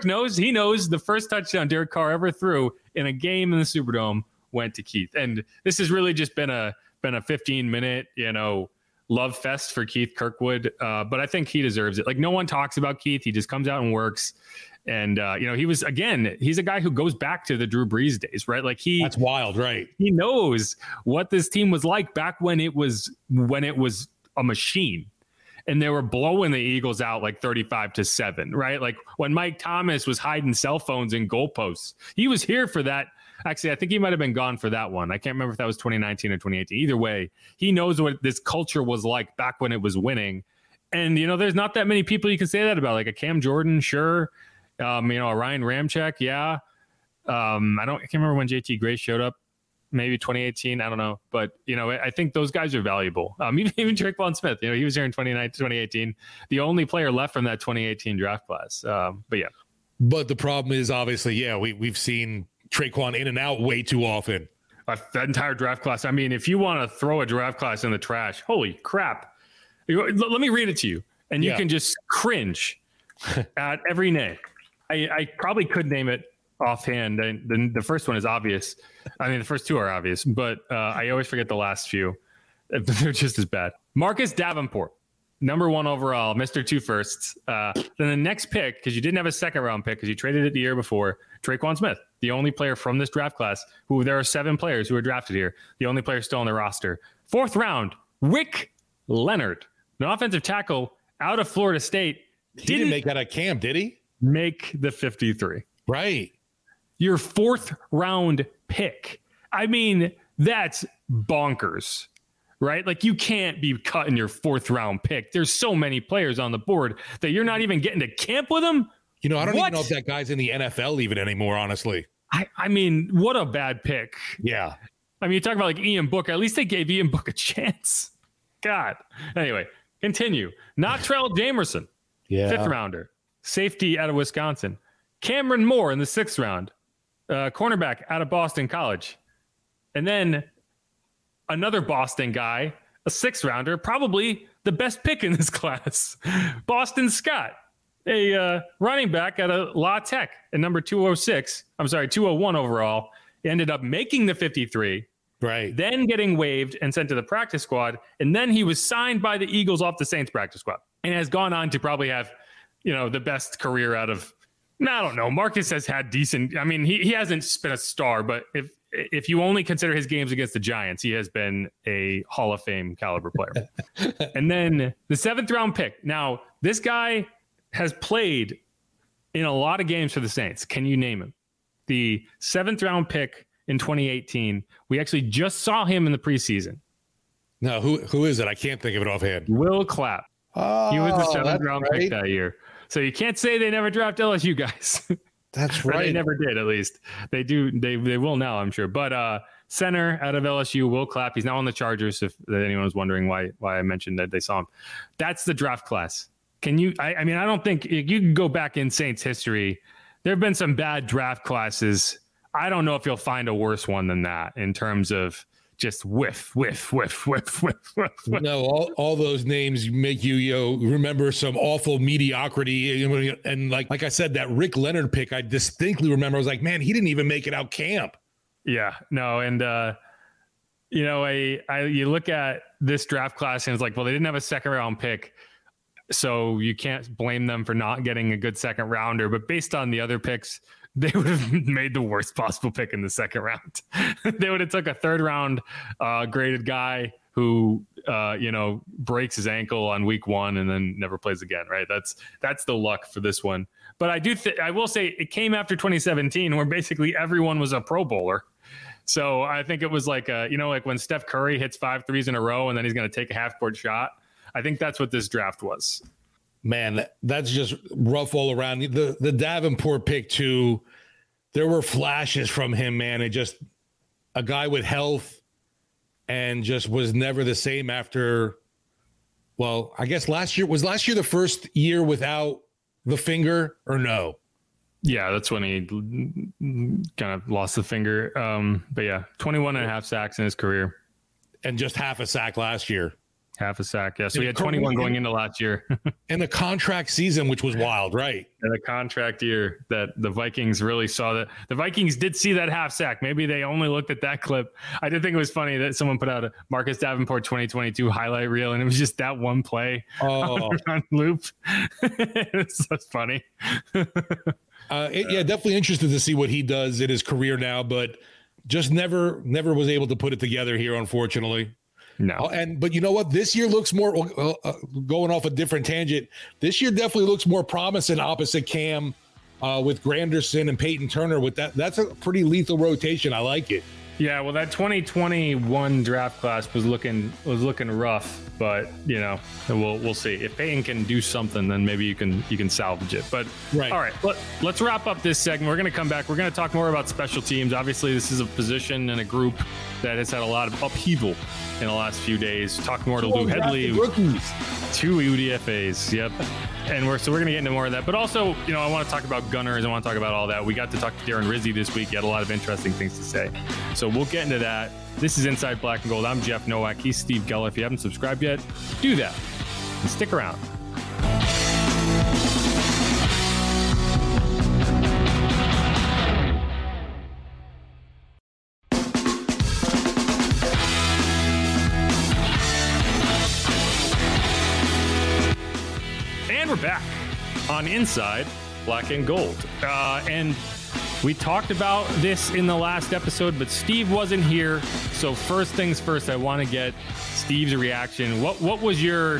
knows the first touchdown Derek Carr ever threw in a game in the Superdome went to Keith. And this has really just been a 15-minute, you know, love fest for Keith Kirkwood. But I think he deserves it. Like, no one talks about Keith. He just comes out and works. And, you know, he was, again, he's a guy who goes back to the Drew Brees days, right? Like that's wild, right? He knows what this team was like back when it was a machine and they were blowing the Eagles out like 35-7, right? Like when Mike Thomas was hiding cell phones in goalposts, he was here for that. Actually, I think he might've been gone for that one. I can't remember if that was 2019 or 2018. Either way, he knows what this culture was like back when it was winning. And, you know, there's not that many people you can say that about, like a Cam Jordan. Sure. You know, Ryan Ramczyk, yeah. I can't remember when JT Gray showed up, maybe 2018, I don't know. But, you know, I think those guys are valuable. Even Tre'Quan Smith, you know, he was here in 2018, the only player left from that 2018 draft class. But yeah. But the problem is obviously, yeah, we've seen Tre'Quan in and out way too often. That entire draft class. I mean, if you want to throw a draft class in the trash, holy crap. Let me read it to you, and you can just cringe at every name. I probably could name it offhand. The first one is obvious. I mean, the first two are obvious, but I always forget the last few. They're just as bad. Marcus Davenport, number 1 overall, Mr. 2 Firsts. Then the next pick, because you didn't have a second-round pick because you traded it the year before, Tre'Quan Smith, the only player from this draft class, who there are 7 players who are drafted here, the only player still on the roster. 4th round, Rick Leonard, an offensive tackle out of Florida State. He didn't make that a camp, did he? Make the 53. Right. Your 4th round pick. I mean, that's bonkers, right? Like, you can't be cutting your 4th round pick. There's so many players on the board that you're not even getting to camp with them. You know, I don't even know if that guy's in the NFL even anymore, honestly. I mean, what a bad pick. Yeah. I mean, you talk about like Ian Book. At least they gave Ian Book a chance. God. Anyway, continue. Natrell Jamerson. Yeah. 5th rounder. Safety out of Wisconsin. Cameron Moore in the 6th round. Cornerback out of Boston College. And then another Boston guy, a 6th-rounder, probably the best pick in this class. Boston Scott, a running back out of La Tech at number 201 overall. He ended up making the 53. Right. Then getting waived and sent to the practice squad. And then he was signed by the Eagles off the Saints practice squad and has gone on to probably have, you know, the best career out of, I don't know. Marcus has had decent. I mean, he hasn't been a star, but if you only consider his games against the Giants, he has been a Hall of Fame caliber player. And then the 7th round pick. Now, this guy has played in a lot of games for the Saints. Can you name him? The 7th round pick in 2018. We actually just saw him in the preseason. No, who is it? I can't think of it offhand. Will Clapp. Oh, he was the 7th round pick that year. So you can't say they never draft LSU guys. That's right. They never did, at least. They do. They will now, I'm sure. But center out of LSU, Will Clapp. He's now on the Chargers, if anyone was wondering why I mentioned that they saw him. That's the draft class. Can you? I mean, I don't think you can go back in Saints history. There have been some bad draft classes. I don't know if you'll find a worse one than that in terms of just whiff, whiff, whiff, whiff, whiff, whiff. No, all those names make you remember some awful mediocrity. And like I said, that Rick Leonard pick, I distinctly remember. I was like, man, he didn't even make it out camp. Yeah, no. And, you know, you look at this draft class and it's like, well, they didn't have a 2nd round pick. So you can't blame them for not getting a good 2nd rounder. But based on the other picks, they would have made the worst possible pick in the 2nd round. They would have took a 3rd round graded guy who, you know, breaks his ankle on week 1 and then never plays again. Right. That's the luck for this one. But I will say it came after 2017 where basically everyone was a Pro Bowler. So I think it was like, you know, like when Steph Curry hits 5 threes in a row and then he's going to take a half court shot. I think that's what this draft was. Man, that's just rough all around. The Davenport pick, too, there were flashes from him, man. It just a guy with health and just was never the same after, well, I guess last year the first year without the finger or no? Yeah, that's when he kind of lost the finger. But yeah, 21 and a half sacks in his career. And just half a sack last year. Half a sack, yeah. So he had 21 going into last year. And the contract season, which was wild, right? And the contract year that the Vikings really saw that. The Vikings did see that half sack. Maybe they only looked at that clip. I did think it was funny that someone put out a Marcus Davenport 2022 highlight reel, and it was just that one play on loop. It's so funny. Yeah, definitely interested to see what he does in his career now, but just never was able to put it together here, unfortunately. No. But you know what? This year looks more going off a different tangent. This year definitely looks more promising opposite Cam with Granderson and Peyton Turner. With that, that's a pretty lethal rotation. I like it. Yeah, well, that 2021 draft class was looking rough, but you know, we'll see if Peyton can do something. Then maybe you can salvage it. But right. All right, let's wrap up this segment. We're going to come back. We're going to talk more about special teams. Obviously, this is a position and a group that has had a lot of upheaval in the last few days. Talk more to Lou Hedley, two UDFAs. Yep. And we're going to get into more of that. But also, you know, I want to talk about Gunners. I want to talk about all that. We got to talk to Darren Rizzi this week. He had a lot of interesting things to say. So we'll get into that. This is Inside Black and Gold. I'm Jeff Nowak. He's Steve Geller. If you haven't subscribed yet, do that. And stick around. Back on Inside Black and Gold. And we talked about this in the last episode, but Steve wasn't here. So first things first, I want to get Steve's reaction. What was your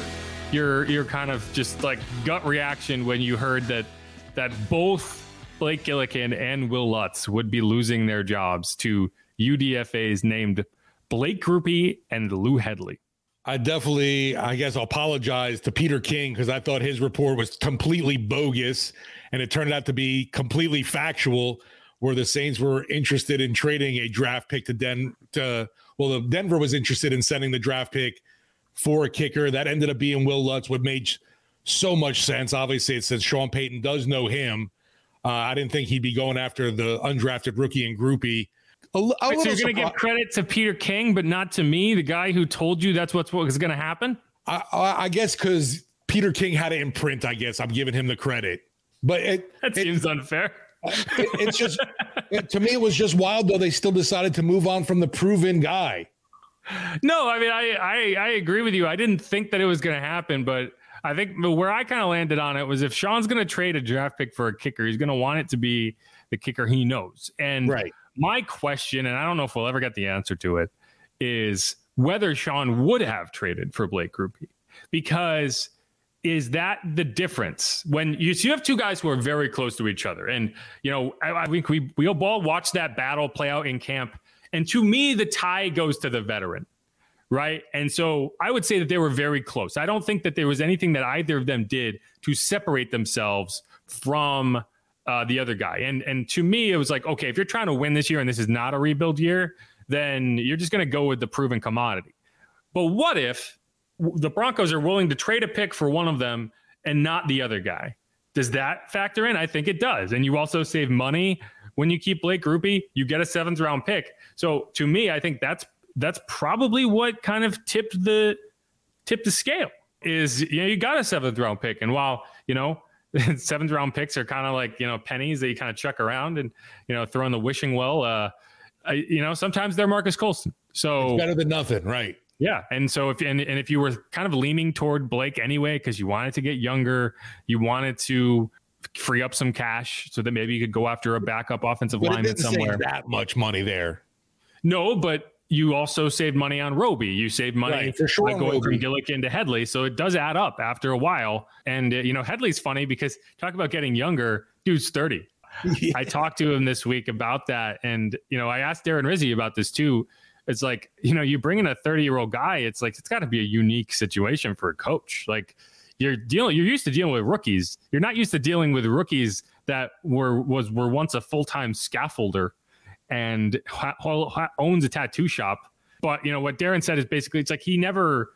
kind of just like gut reaction when you heard that both Blake Gillikin and Will Lutz would be losing their jobs to UDFAs named Blake Grupe and Lou Hedley? I guess I'll apologize to Peter King because I thought his report was completely bogus and it turned out to be completely factual, where the Saints were interested in trading a draft pick Denver was interested in sending the draft pick for a kicker. That ended up being Will Lutz, what made so much sense. Obviously, it's since Sean Payton does know him. I didn't think he'd be going after the undrafted rookie and Grupe. Wait, so you're going to give credit to Peter King, but not to me, the guy who told you that's what was going to happen? I guess because Peter King had it in print, I guess. I'm giving him the credit. But that seems unfair. It's just to me, it was just wild, though. They still decided to move on from the proven guy. No, I mean, I agree with you. I didn't think that it was going to happen, but I think where I kind of landed on it was if Sean's going to trade a draft pick for a kicker, he's going to want it to be the kicker he knows. And right. My question, and I don't know if we'll ever get the answer to it, is whether Sean would have traded for Blake Grupe. Because is that the difference? When you have two guys who are very close to each other. And, you know, I think we all watched that battle play out in camp. And to me, the tie goes to the veteran, right? And so I would say that they were very close. I don't think that there was anything that either of them did to separate themselves from the other guy. And to me, it was like, okay, if you're trying to win this year and this is not a rebuild year, then you're just going to go with the proven commodity. But what if the Broncos are willing to trade a pick for one of them and not the other guy? Does that factor in? I think it does. And you also save money when you keep Blake Grupe. You get a 7th round pick. So to me, I think that's probably what kind of tipped the scale is, you know, you got a 7th round pick. And while, you know, 7th round picks are kind of like, you know, pennies that you kind of chuck around and, you know, throw in the wishing well. You know, sometimes they're Marcus Colston. So it's better than nothing, right? Yeah. And so if you were kind of leaning toward Blake anyway, because you wanted to get younger, you wanted to free up some cash so that maybe you could go after a backup offensive lineman somewhere. That much money there. No, but you also saved money on Roby. You saved money by going Roby from Gillikin to Hedley. So it does add up after a while. And, you know, Hedley's funny because talk about getting younger, dude's 30. Yeah. I talked to him this week about that. And, you know, I asked Darren Rizzi about this too. It's like, you know, you bring in a 30-year-old guy. It's like, it's got to be a unique situation for a coach. Like you're used to dealing with rookies. You're not used to dealing with rookies that were once a full-time scaffolder and owns a tattoo shop. But, you know, what Darren said is basically, it's like he never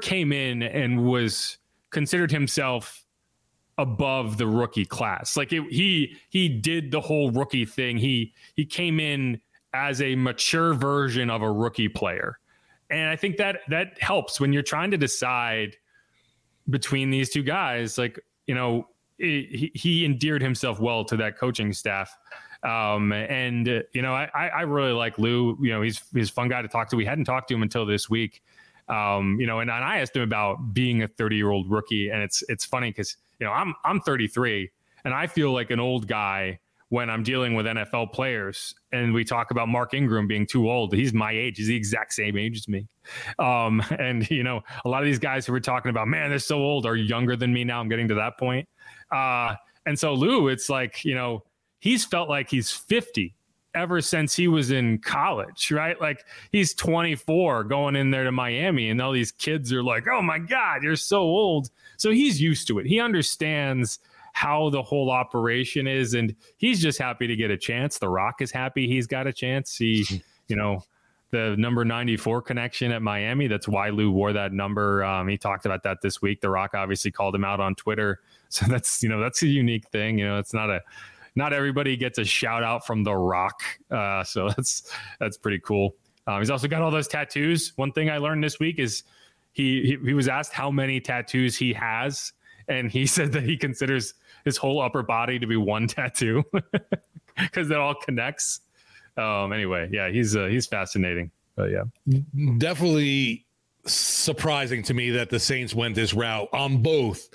came in and was considered himself above the rookie class. Like he did the whole rookie thing. He came in as a mature version of a rookie player. And I think that helps when you're trying to decide between these two guys. Like, you know, he endeared himself well to that coaching staff. I really like Lou. You know, he's a fun guy to talk to. We hadn't talked to him until this week. And I asked him about being a 30-year-old rookie, and it's funny because, you know, I'm 33 and I feel like an old guy when I'm dealing with NFL players, and we talk about Mark Ingram being too old. He's my age. He's the exact same age as me. And, you know, a lot of these guys who we're talking about, man, they're so old, are younger than me now. I'm getting to that point. And so Lou, it's like, you know, he's felt like he's 50 ever since he was in college, right? Like he's 24 going in there to Miami, and all these kids are like, oh my God, you're so old. So he's used to it. He understands how the whole operation is, and he's just happy to get a chance. The Rock is happy he's got a chance. He, you know, the number 94 connection at Miami, that's why Lou wore that number. He talked about that this week. The Rock obviously called him out on Twitter. So that's, you know, that's a unique thing. You know, it's not everybody gets a shout out from The Rock. So that's pretty cool. He's also got all those tattoos. One thing I learned this week is he was asked how many tattoos he has, and he said that he considers his whole upper body to be one tattoo because that all connects. Anyway, yeah, he's fascinating. But yeah, definitely surprising to me that the Saints went this route on both,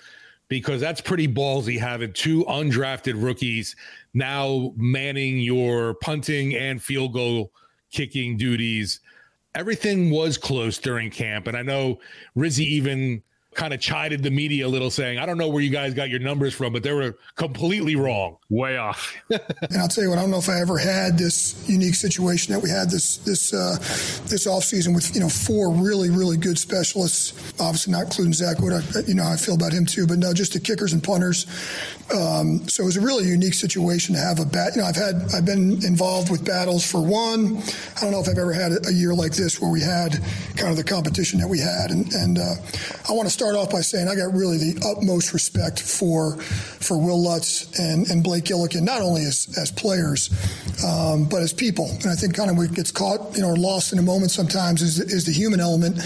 because that's pretty ballsy, having two undrafted rookies now manning your punting and field goal kicking duties. Everything was close during camp, and I know Rizzi even kind of chided the media a little, saying, I don't know where you guys got your numbers from, but they were completely wrong. Way off. And I'll tell you what, I don't know if I ever had this unique situation that we had this offseason with, you know, four really, really good specialists, obviously not including Zach Wood. I feel about him too, but no, just the kickers and punters. So it was a really unique situation to have a bat. You know, I've been involved with battles for one. I don't know if I've ever had a year like this where we had kind of the competition that we had. And I want to start off by saying I got really the utmost respect for Will Lutz and Blake Gillikin, not only as players, but as people. And I think kind of what gets caught, you know, or lost in a moment sometimes is the human element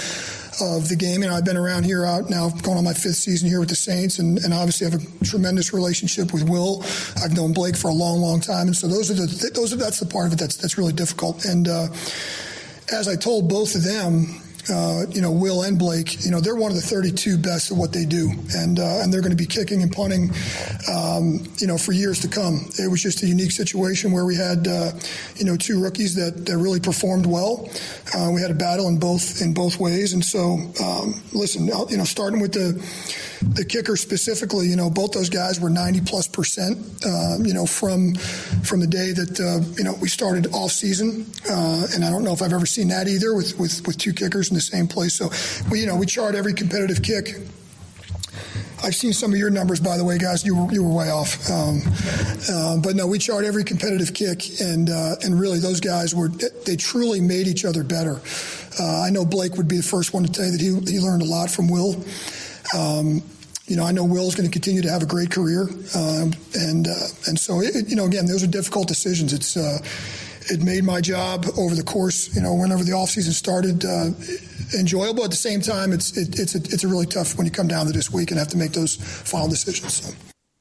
of the game. And I've been around here out now going on my fifth season here with the Saints, and obviously have a tremendous relationship with Will. I've known Blake for a long, long time. And so that's the part of it that's really difficult. And as I told both of them, Will and Blake, you know, they're one of the 32 best at what they do, and they're going to be kicking and punting, for years to come. It was just a unique situation where we had, two rookies that really performed well. We had a battle in both ways, and so starting with the kicker specifically, you know, both those guys were 90+%, from the day that we started off season, and I don't know if I've ever seen that either with two kickers in the same place. So we chart every competitive kick. I've seen some of your numbers, by the way, guys. You were way off, but no, we chart every competitive kick, and really those guys they truly made each other better. I know Blake would be the first one to tell you that he learned a lot from Will. I know Will's going to continue to have a great career, and so those are difficult decisions. It made my job over the course, whenever the offseason started, enjoyable. At the same time, it's a really tough when you come down to this week and have to make those final decisions. So.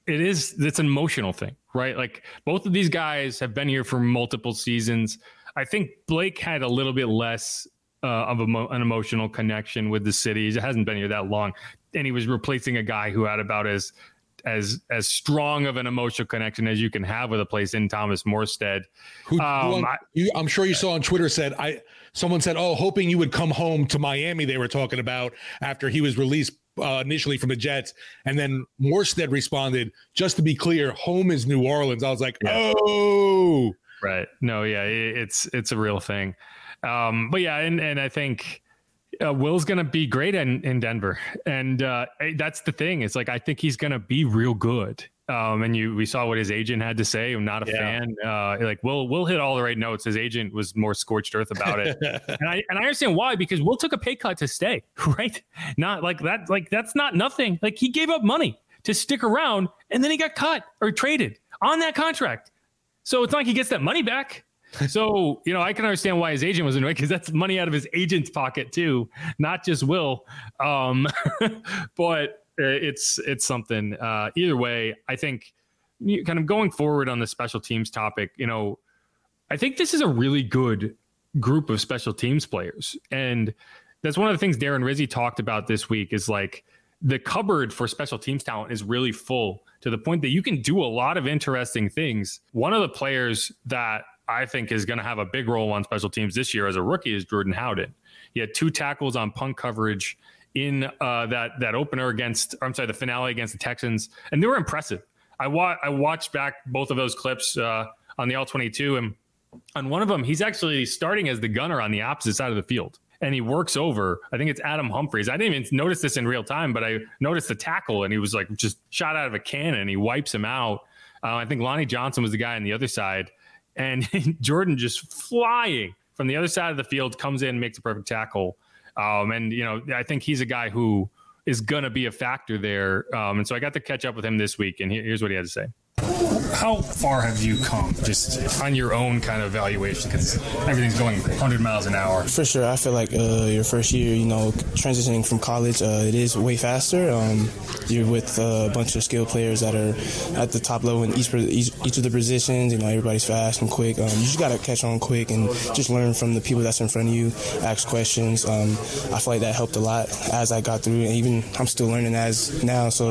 It's an emotional thing, right? Like both of these guys have been here for multiple seasons. I think Blake had a little bit less of an emotional connection with the city. He hasn't been here that long, and he was replacing a guy who had about as strong of an emotional connection as you can have with a place in Thomas Morstead. I'm sure you saw on Twitter someone said, oh, hoping you would come home to Miami. They were talking about after he was released initially from the Jets. And then Morstead responded, just to be clear, home is New Orleans. I was like, yeah. Oh, right. No. Yeah. It's a real thing. But yeah. And I think, Will's going to be great in Denver. And that's the thing. It's like, I think he's going to be real good. We saw what his agent had to say. I'm not a fan. Will hit all the right notes. His agent was more scorched earth about it. and I understand why, because Will took a pay cut to stay, right? Not like that. Like that's not nothing. Like he gave up money to stick around, and then he got cut or traded on that contract. So it's not like he gets that money back. So, you know, I can understand why his agent was annoyed, because that's money out of his agent's pocket too, not just Will. But it's something. Either way, I think kind of going forward on the special teams topic, you know, I think this is a really good group of special teams players. And that's one of the things Darren Rizzi talked about this week is like the cupboard for special teams talent is really full to the point that you can do a lot of interesting things. One of the players that I think is going to have a big role on special teams this year as a rookie is Jordan Howden. He had 2 tackles on punt coverage in that opener against, or I'm sorry, the finale against the Texans. And they were impressive. I watched back both of those clips on the All-22, and on one of them, he's actually starting as the gunner on the opposite side of the field. And he works over, I think it's Adam Humphries. I didn't even notice this in real time, but I noticed the tackle and he was like just shot out of a cannon and he wipes him out. I think Lonnie Johnson was the guy on the other side. And Jordan just flying from the other side of the field, comes in, makes a perfect tackle. And, you know, I think he's a guy who is going to be a factor there. And so I got to catch up with him this week, and here's what he had to say. How far have you come just on your own kind of evaluation? Because everything's going 100 miles an hour. For sure. I feel like your first year, you know, transitioning from college, it is way faster. You're with a bunch of skilled players that are at the top level in each of the positions. You know, everybody's fast and quick. You just got to catch on quick and just learn from the people that's in front of you, ask questions. I feel like that helped a lot as I got through. And even I'm still learning as now. So,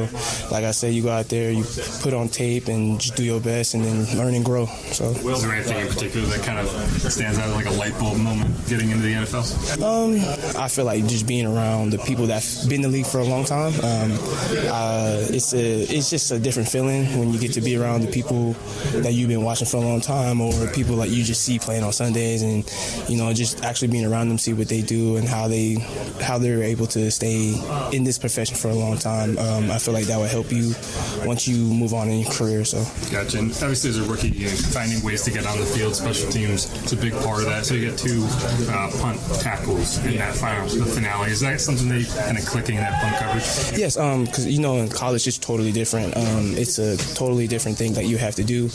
like I said, you go out there, you put on tape and just do your best and then learn and grow. So, is there anything in particular that kind of stands out like a light bulb moment getting into the NFL? I feel like just being around the people that've been in the league for a long time. It's just a different feeling when you get to be around the people that you've been watching for a long time, or people like you just see playing on Sundays, and you know, just actually being around them, see what they do and how they're able to stay in this profession for a long time. I feel like that would help you once you move on in your career. So. Gotcha. And obviously, as a rookie, you know, finding ways to get on the field, special teams, it's a big part of that. So you got 2 punt tackles in that finale. Is that something that you kind of clicking in that punt coverage? Yes, because you know, in college it's totally different. It's a totally different thing that you have to do.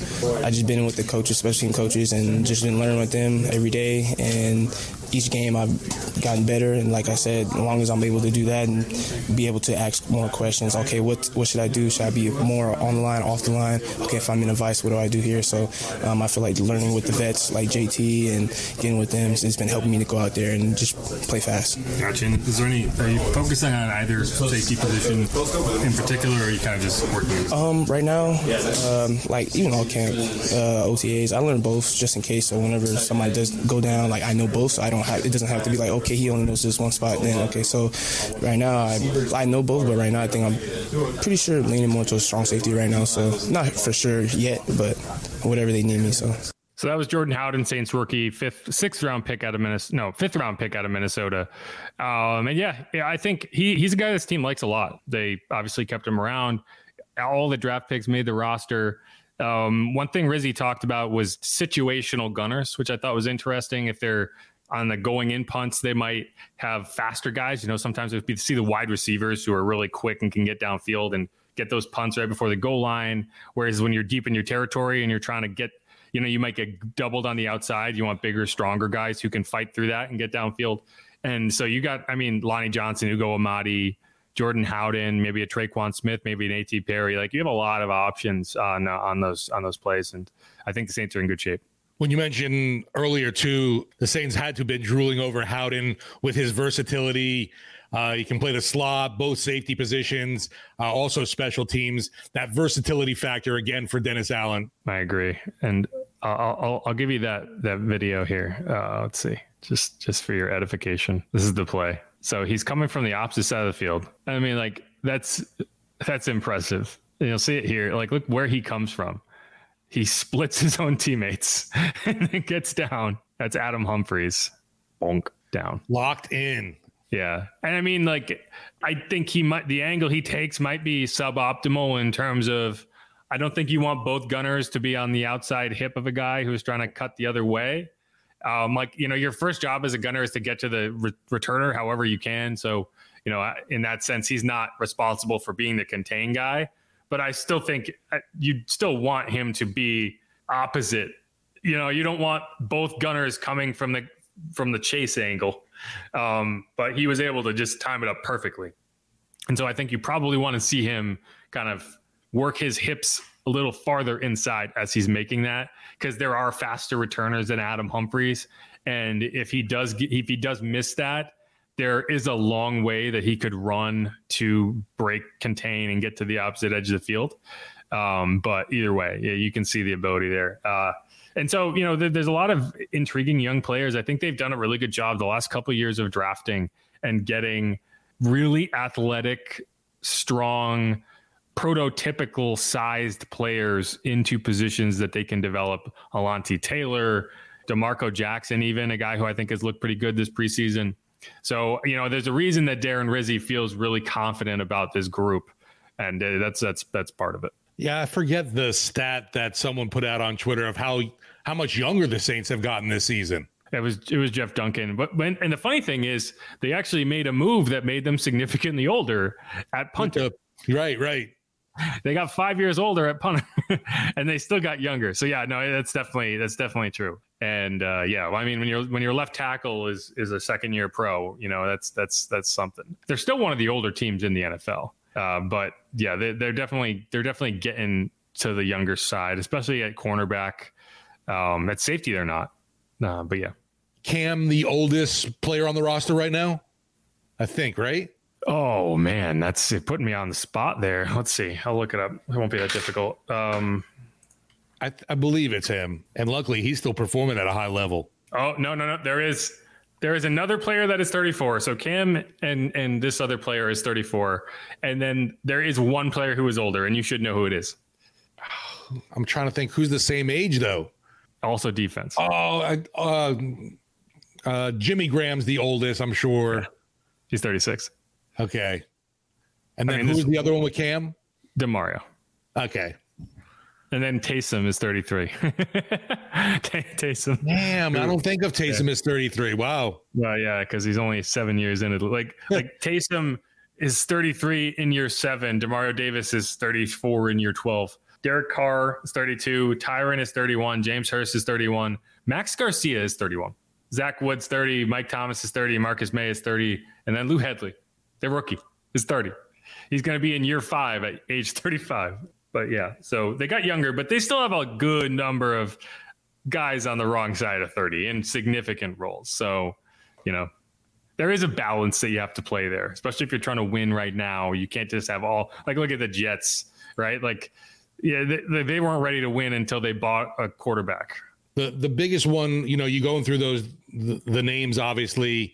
I just been with the coaches, special team coaches, and just been learning with them every day. And each game I've gotten better. And like I said, as long as I'm able to do that and be able to ask more questions, okay, what should I do? Should I be more on the line, off the line? Okay, if I'm in a vice, what do I do here? So I feel like learning with the vets like JT and getting with them has been helping me to go out there and just play fast. Gotcha. And is there are you focusing on either safety position in particular, or are you kind of just working? Right now, like even all camp, OTAs, I learn both just in case. So whenever somebody does go down, like I know both, so I don't have, it doesn't have to be like, okay, he only knows this one spot then. Okay, so right now I know both, but right now I think I'm pretty sure leaning more towards strong safety right now. So not for sure yet, but whatever they need me. So that was Jordan Howden, Saints rookie, fifth round pick out of Minnesota. And yeah, I think he's a guy this team likes a lot. They obviously kept him around. All the draft picks made the roster. One thing Rizzi talked about was situational gunners, which I thought was interesting. If they're on the going in punts, they might have faster guys. You know, sometimes we see the wide receivers who are really quick and can get downfield and get those punts right before the goal line. Whereas when you're deep in your territory and you're trying to get, you know, you might get doubled on the outside. You want bigger, stronger guys who can fight through that and get downfield. And so you got, I mean, Lonnie Johnson, Ugo Amadi, Jordan Howden, maybe a Tre'Quan Smith, maybe an A.T. Perry. Like you have a lot of options on those plays. And I think the Saints are in good shape. When you mentioned earlier too, the Saints had to have been drooling over Howden with his versatility. He can play the slot, both safety positions, also special teams. That versatility factor again for Dennis Allen. I agree, and I'll give you that video here. Let's see, just for your edification. This is the play. So he's coming from the opposite side of the field. I mean, like that's impressive. And you'll see it here. Like look where he comes from. He splits his own teammates and then gets down. That's Adam Humphries. Bonk down. Locked in. Yeah. And I mean, like, I think the angle he takes might be suboptimal in terms of, I don't think you want both gunners to be on the outside hip of a guy who's trying to cut the other way. Like, you know, your first job as a gunner is to get to the returner however you can. So, you know, in that sense, he's not responsible for being the contain guy. but I still think you still want him to be opposite. You know, you don't want both gunners coming from the chase angle. But he was able to just time it up perfectly. And so I think you probably want to see him kind of work his hips a little farther inside as he's making that, because there are faster returners than Adam Humphries. And if he does miss that, there is a long way that he could run to break, contain, and get to the opposite edge of the field. But either way, yeah, you can see the ability there. And so, you know, there's a lot of intriguing young players. I think they've done a really good job the last couple of years of drafting and getting really athletic, strong, prototypical sized players into positions that they can develop. Alontae Taylor, DeMarco Jackson, even a guy who I think has looked pretty good this preseason. So, you know, there's a reason that Darren Rizzi feels really confident about this group. And that's part of it. Yeah, I forget the stat that someone put out on Twitter of how much younger the Saints have gotten this season. It was Jeff Duncan. And the funny thing is, they actually made a move that made them significantly older at punter. Right. They got 5 years older at punter, and they still got younger. So yeah, no, that's definitely true. And yeah, I mean, when your left tackle is a second year pro, you know, that's something. They're still one of the older teams in the NFL. But yeah, they're definitely getting to the younger side, especially at cornerback. At safety, they're not. But yeah, Cam, the oldest player on the roster right now, I think, right? Oh man, that's putting me on the spot there. Let's see. I'll look it up. It won't be that difficult. I believe it's him, and luckily he's still performing at a high level. Oh no. There is another player that is 34. So Cam and this other player is 34. And then there is one player who is older, and you should know who it is. I'm trying to think who's the same age, though. Also defense. Oh, Jimmy Graham's the oldest, I'm sure. Yeah. He's 36. Okay. And then who's the other one with Cam? DeMario. Okay. And then Taysom is 33. Taysom. Damn, I don't think of Taysom as 33. Wow. Well, yeah, because he's only 7 years in it. Like Taysom is 33 in year 7. DeMario Davis is 34 in year 12. Derek Carr is 32. Tyron is 31. James Hurst is 31. Max Garcia is 31. Zach Woods 30. Mike Thomas is 30. Marcus May is 30. And then Lou Hedley, the rookie, is 30. He's going to be in year 5 at age 35. But yeah, so they got younger, but they still have a good number of guys on the wrong side of 30 in significant roles. So, you know, there is a balance that you have to play there, especially if you're trying to win right now. You can't just have all, like, look at the Jets, right? Like, yeah, they weren't ready to win until they bought a quarterback. The biggest one, you know, you going through those, the names, obviously,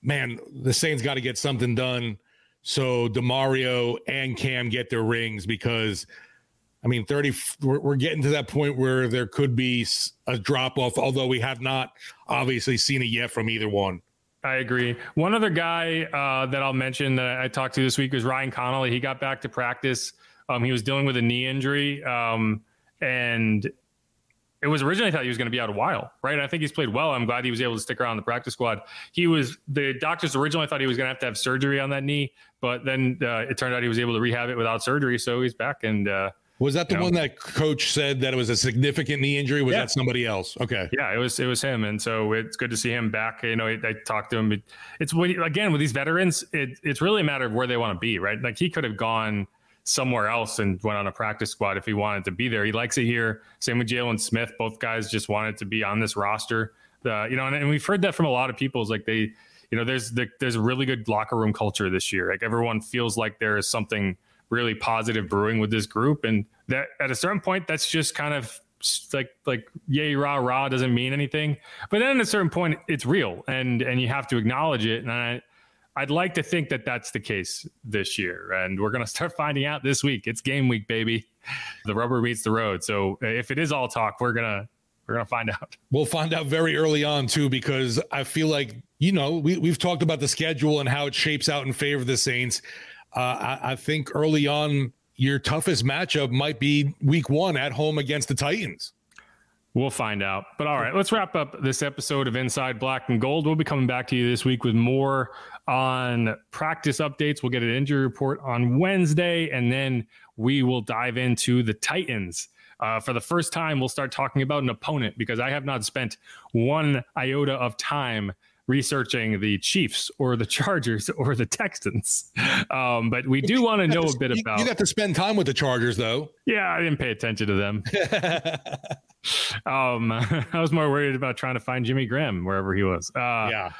man, the Saints got to get something done. So DeMario and Cam get their rings, because I mean, 30, we're getting to that point where there could be a drop-off, although we have not obviously seen it yet from either one. I agree. One other guy that I'll mention that I talked to this week was Ryan Connolly. He got back to practice. He was dealing with a knee injury, and it was originally thought he was going to be out a while, right? And I think he's played well. I'm glad he was able to stick around the practice squad. The doctors originally thought he was going to have surgery on that knee, but then it turned out he was able to rehab it without surgery, so he's back. And was that the one that coach said that it was a significant knee injury? Was that somebody else? Okay. Yeah, it was him. And so it's good to see him back. You know, I talked to him. It's again, with these veterans, it's really a matter of where they want to be, right? Like, he could have gone somewhere else and went on a practice squad if he wanted to be there. He likes it here. Same with Jalen Smith. Both guys just wanted to be on this roster. You know, and we've heard that from a lot of people. It's like they, you know, there's a really good locker room culture this year. Like, everyone feels like there is something really positive brewing with this group, and that at a certain point, that's just kind of like yay rah doesn't mean anything. But then at a certain point, it's real, and you have to acknowledge it. And I'd like to think that that's the case this year, and we're going to start finding out this week. It's game week, baby. The rubber meets the road. So if it is all talk, we're gonna find out. We'll find out very early on too, because I feel like, you know, we've talked about the schedule and how it shapes out in favor of the Saints. I think early on, your toughest matchup might be week 1 at home against the Titans. We'll find out. But all right, let's wrap up this episode of Inside Black and Gold. We'll be coming back to you this week with more on practice updates. We'll get an injury report on Wednesday, and then we will dive into the Titans. For the first time, we'll start talking about an opponent, because I have not spent one iota of time researching the Chiefs or the Chargers or the Texans. But we do want to know a bit about... You got to spend time with the Chargers, though. Yeah, I didn't pay attention to them. I was more worried about trying to find Jimmy Graham wherever he was. Yeah.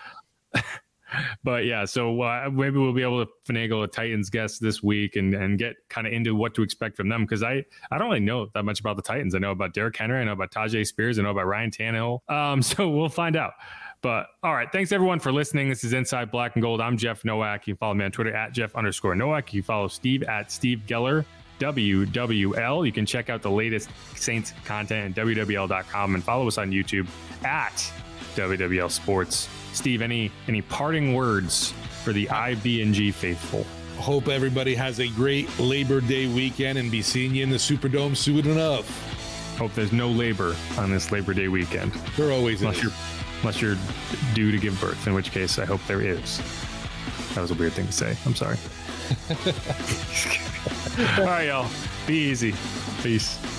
But yeah, so maybe we'll be able to finagle a Titans guest this week and get kind of into what to expect from them, because I don't really know that much about the Titans. I know about Derek Haener. I know about Tajay Spears. I know about Ryan Tannehill. So we'll find out. But all right, thanks everyone for listening. This is Inside Black and Gold. I'm Jeff Nowak. You can follow me on Twitter at Jeff_Nowak. You can follow Steve at Steve Geller, WWL. You can check out the latest Saints content at WWL.com and follow us on YouTube at WWL Sports. Steve, any parting words for the IBNG faithful? Hope everybody has a great Labor Day weekend, and be seeing you in the Superdome soon enough. Hope there's no labor on this Labor Day weekend. There always is. Unless you're due to give birth, in which case I hope there is. That was a weird thing to say. I'm sorry. All right, y'all. Be easy. Peace.